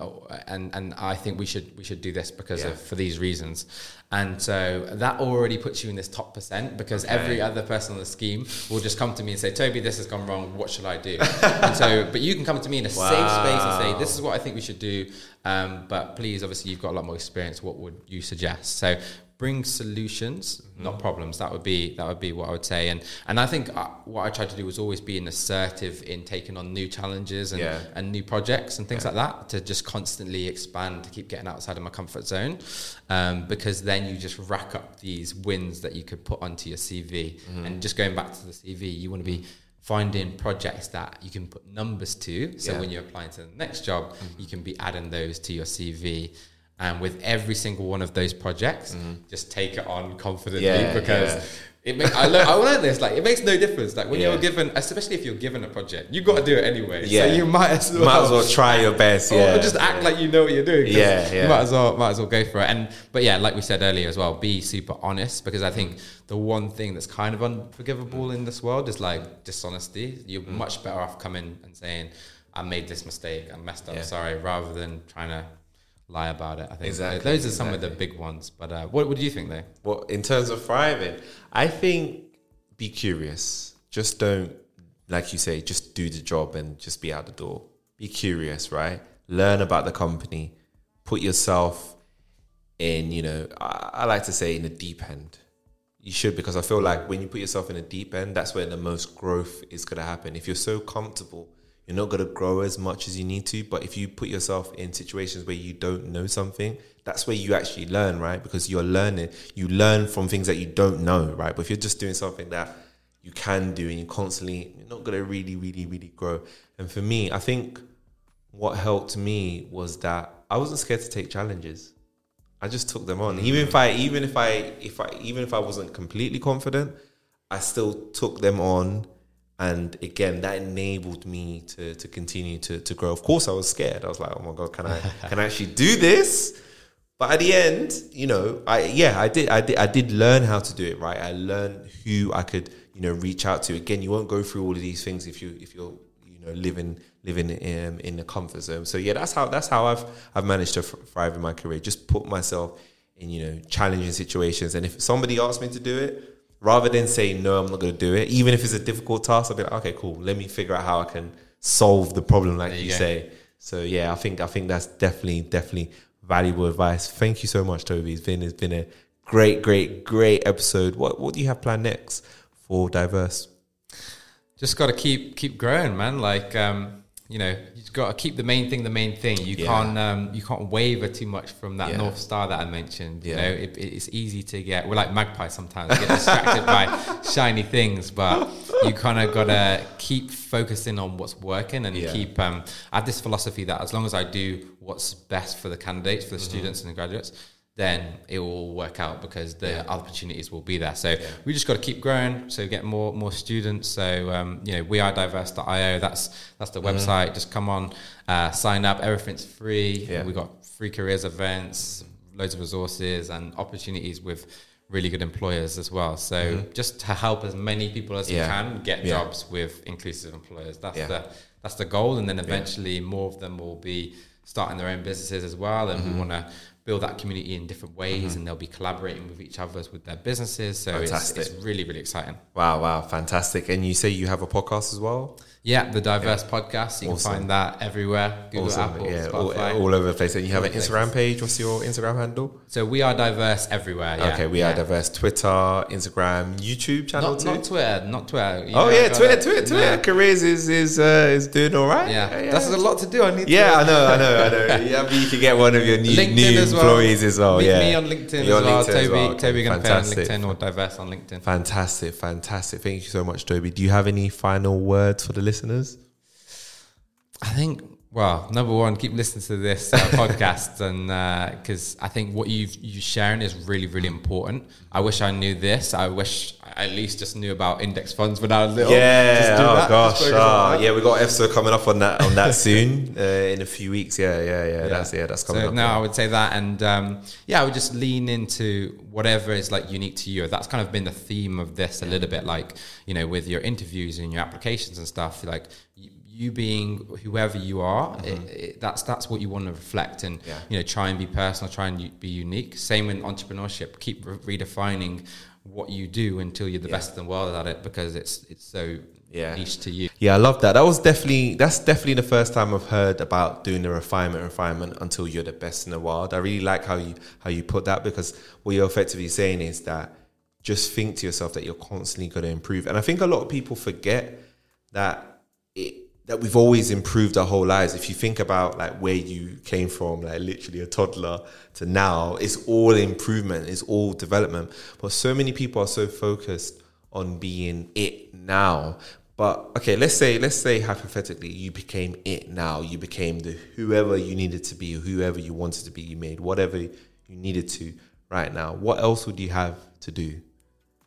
and and I think we should we should do this because yeah. of for these reasons. And so that already puts you in this top percent, because okay. every other person on the scheme will just come to me and say, Toby, this has gone wrong. What should I do? And so, but you can come to me in a wow. safe space and say, this is what I think we should do. Um, but please, obviously, you've got a lot more experience. What would you suggest? So. Bring solutions, not problems. That would be that would be what I would say. And and I think I, what I tried to do was always being assertive in taking on new challenges and, yeah. and new projects and things yeah. like that, to just constantly expand, to keep getting outside of my comfort zone, um, because then you just rack up these wins that you could put onto your C V. Mm-hmm. And just going back to the C V, you want to be finding projects that you can put numbers to. So yeah. when you're applying to the next job, mm-hmm. you can be adding those to your C V. And with every single one of those projects, mm-hmm. just take it on confidently, yeah, because yeah. it makes. I learned, I learned this. Like, it makes no difference. Like when yeah. you're given, especially if you're given a project, you got to do it anyway. Yeah. So you might as well, might as well try your best. Yeah. Or just act yeah. like you know what you're doing. Yeah, yeah. You might as well, might as well go for it. And but yeah, like we said earlier as well, be super honest, because I think the one thing that's kind of unforgivable mm. in this world is like dishonesty. You're mm. much better off coming and saying, "I made this mistake. I messed up. Yeah. Sorry," rather than trying to. Lie about it. I think exactly, those are some exactly. of the big ones. But uh, what, what do you think, though? Well, in terms of thriving, I think be curious. Just don't, like you say, just do the job and just be out the door. Be curious, right? Learn about the company. Put yourself in, you know, I, I like to say in the deep end. You should, because I feel like when you put yourself in the deep end, that's where the most growth is going to happen. If you're so comfortable, you're not going to grow as much as you need to. But if you put yourself in situations where you don't know something, that's where you actually learn, right? Because you're learning. You learn from things that you don't know, right? But if you're just doing something that you can do and you're constantly, you're not going to really, really, really grow. And for me, I think what helped me was that I wasn't scared to take challenges. I just took them on. Even if I, even if I, if I, even if I wasn't completely confident, I still took them on. And again, that enabled me to, to continue to, to grow. Of course, I was scared. I was like, oh my God, can I can I actually do this? But at the end, you know, I yeah, I did I did I did learn how to do it, right? I learned who I could, you know, reach out to. Again, you won't go through all of these things if you if you're you know living living in, in the comfort zone. So yeah, that's how that's how I've I've managed to thrive in my career. Just put myself in, you know, challenging situations. And if somebody asks me to do it, rather than say, no, I'm not going to do it, even if it's a difficult task, I'll be like, okay, cool, let me figure out how I can solve the problem, like you, you say. So yeah, I think I think that's definitely, definitely valuable advice. Thank you so much, Toby. It's been, it's been a great, great, great episode. What what do you have planned next for Diverse? Just got to keep keep growing, man. Like, um, you know, you've got to keep the main thing the main thing. You yeah. can't um, you can't waver too much from that yeah. North Star that I mentioned. You yeah. know, it, it's easy to get, we're like magpies sometimes, get distracted by shiny things, but you kind of got to keep focusing on what's working and yeah. keep, um, I have this philosophy that as long as I do what's best for the candidates, for the mm-hmm. students and the graduates, then it will work out because the yeah. opportunities will be there. So yeah. we just got to keep growing. So get more more students. So um, you know, we are diverse dot io. That's that's the mm-hmm. website. Just come on, uh, sign up. Everything's free. Yeah. We got free careers events, loads of resources and opportunities with really good employers as well. So mm-hmm. just to help as many people as yeah. we can get yeah. jobs with inclusive employers. That's yeah. the that's the goal. And then eventually yeah. more of them will be starting their own businesses as well. And mm-hmm. we want to build that community in different ways, mm-hmm. and they'll be collaborating with each other with their businesses. So it's, it's really, really exciting. Wow, wow, fantastic. And you say you have a podcast as well? Yeah, the Diverse yeah. Podcast. You awesome. Can find that everywhere. Google, awesome. Apple, yeah, Spotify. All, all over the place. And you have an Instagram page. What's your Instagram handle? So we are Diverse everywhere. Yeah. Okay, we yeah. are Diverse. Twitter, Instagram, YouTube channel not, too? Not Twitter, not Twitter. You oh yeah, Twitter, Twitter, Twitter. No. Careers is is, uh, is doing all right. Yeah. yeah, that's a lot to do. I need yeah, to. Yeah, I know, I know, I know. Yeah, but you can get one of your new, new as well. employees as well. Meet yeah. me on LinkedIn You're as well. LinkedIn Toby, as well. Okay. Toby going to pay on LinkedIn or Diverse on LinkedIn. Fantastic, fantastic. Thank you so much, Toby. Do you have any final words for the listeners? listeners I think well number one, keep listening to this uh, podcast, and uh because I think what you've you sharing is really, really important. I wish I knew this. I wish I at least just knew about index funds when I was little. Yeah just do oh that. gosh just oh, yeah we got an episode coming up on that on that soon, uh, in a few weeks. yeah yeah yeah, yeah. that's yeah that's coming so, up no yeah. I would say that, and um yeah I would just lean into whatever is like unique to you. That's kind of been the theme of this a little bit, like, you know, with your interviews and your applications and stuff, like you, you being whoever you are, mm-hmm. it, it, that's that's what you want to reflect, and yeah. you know, try and be personal, try and u- be unique. Same in entrepreneurship, keep re- redefining what you do until you're the yeah. best in the world at it, because it's it's so yeah. niche to you. Yeah, I love that. That was definitely that's definitely the first time I've heard about doing the refinement refinement until you're the best in the world. I really like how you how you put that, because what you're effectively saying is that just think to yourself that you're constantly going to improve. And I think a lot of people forget that it that we've always improved our whole lives. If you think about like where you came from, like literally a toddler to now, it's all improvement, it's all development. But so many people are so focused on being it now. But okay, let's say, let's say hypothetically, you became it now, you became the whoever you needed to be, whoever you wanted to be, you made whatever you needed to right now. What else would you have to do?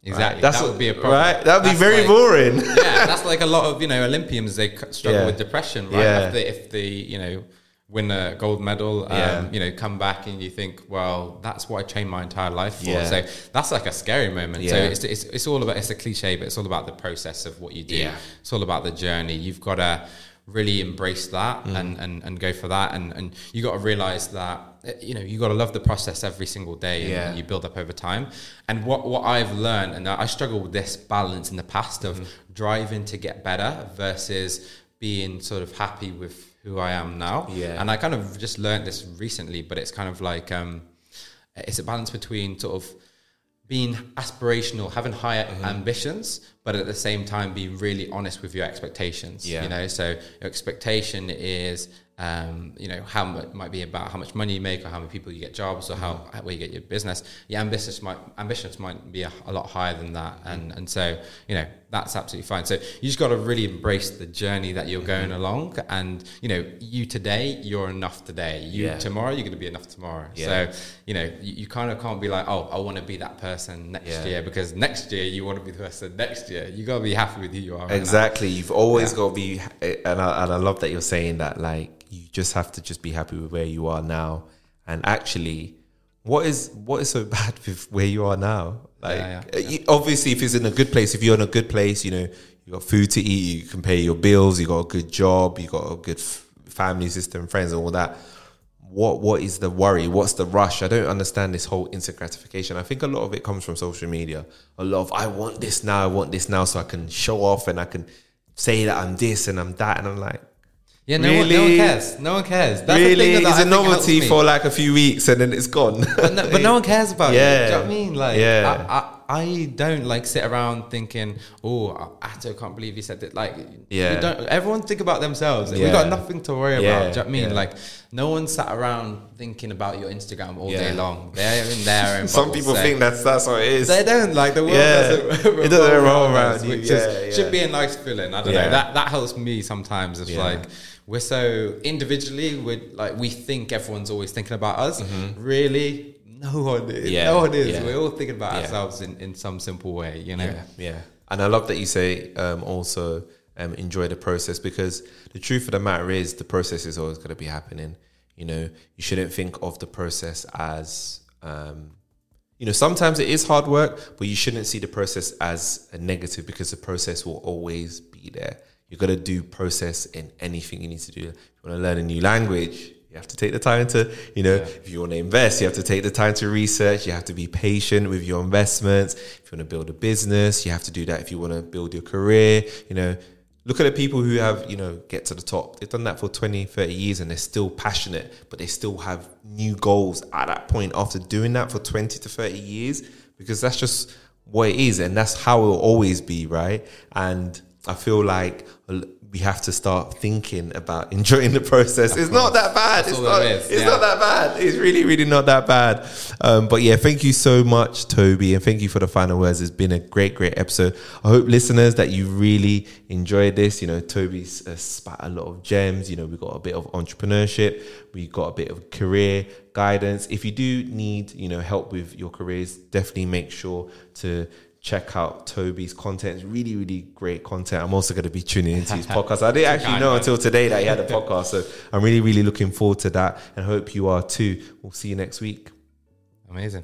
Exactly. Right. That's that would what, be a problem. Right? That would be very like, boring. Yeah, that's like a lot of, you know, Olympians, they struggle yeah. with depression, right? Yeah. If, they, if they, you know, win a gold medal, um, yeah. you know, come back and you think, well, that's what I trained my entire life for. Yeah. So that's like a scary moment. Yeah. So it's, it's it's all about, it's a cliche, but it's all about the process of what you do. Yeah. It's all about the journey. You've got to really embrace that mm. and, and, and go for that. And, and you got to realize that, you know, you got to love the process every single day, yeah. and you build up over time. And what, what I've learned, and I struggled with this balance in the past of mm. driving to get better versus being sort of happy with who I am now. Yeah. And I kind of just learned this recently, but it's kind of like, um, it's a balance between sort of being aspirational, having higher mm-hmm. ambitions, but at the same time, being really honest with your expectations, yeah. you know? So your expectation is, um, you know, how much might be about how much money you make, or how many people you get jobs, or how where you get your business. Your ambitions might ambitions might be a, a lot higher than that, and and so, you know, that's absolutely fine. So you just got to really embrace the journey that you're going along, and you know, you today, you're enough today. You yeah. tomorrow, you're going to be enough tomorrow. Yeah. So you know, you, you kind of can't be like, oh, I want to be that person next yeah. year, because next year you want to be the person next year. You got to be happy with who you are. Exactly. Right. You've always yeah. got to be, and I, and I love that you're saying that, like. You just have to just be happy with where you are now. And actually, what is what is so bad with where you are now? Like, yeah, yeah, yeah. obviously, if it's in a good place, if you're in a good place, you know, you got food to eat, you can pay your bills, you got a good job, you got a good f- family system, friends, and all that. What what is the worry? What's the rush? I don't understand this whole instant gratification. I think a lot of it comes from social media. A lot of I want this now, I want this now, so I can show off and I can say that I'm this and I'm that, and I'm like. Yeah, no, really? one, no one cares. No one cares. That's really? The thing that it's I a novelty for like a few weeks and then it's gone. But, no, but no one cares about yeah. it. Do you know what I mean? Like, yeah. I, I, I don't like sit around thinking, oh, Atto, can't believe you said that. Like, yeah. we don't, everyone think about themselves. Yeah. We got nothing to worry yeah. about. Do you know what I mean? Yeah. Like, no one sat around thinking about your Instagram all yeah. day long. They're in there. And some people say. think that's that's what it is. They don't. Like, the world yeah. doesn't it doesn't roll around you. Which yeah, is, yeah. should be a nice feeling. I don't yeah. know. That that helps me sometimes. It's yeah. like. We're so individually, we like we think everyone's always thinking about us. Mm-hmm. Really, no one is. Yeah. No one is. Yeah. We're all thinking about yeah. ourselves in, in some simple way, you know. Yeah, yeah. And I love that you say um, also um, enjoy the process, because the truth of the matter is the process is always going to be happening. You know, you shouldn't think of the process as, um, you know, sometimes it is hard work, but you shouldn't see the process as a negative, because the process will always be there. You've got to do process in anything you need to do. If you want to learn a new language, you have to take the time to, you know, yeah. if you want to invest, you have to take the time to research. You have to be patient with your investments. If you want to build a business, you have to do that. If you want to build your career, you know, look at the people who have, you know, get to the top. They've done that for twenty, thirty years and they're still passionate, but they still have new goals at that point after doing that for twenty to thirty years, because that's just what it is. And that's how it will always be, right? And I feel like we have to start thinking about enjoying the process. That's it's cool. not that bad. That's it's not, it it's yeah. not that bad. It's really, really not that bad. Um, but yeah, thank you so much, Toby. And thank you for the final words. It's been a great, great episode. I hope, listeners, that you really enjoyed this. You know, Toby's uh, spat a lot of gems. You know, we got a bit of entrepreneurship. We got a bit of career guidance. If you do need, you know, help with your careers, definitely make sure to check out Toby's content. It's really, really great content. I'm also going to be tuning into his podcast. I didn't actually know until today that he had a podcast. So I'm really, really looking forward to that, and hope you are too. We'll see you next week. Amazing.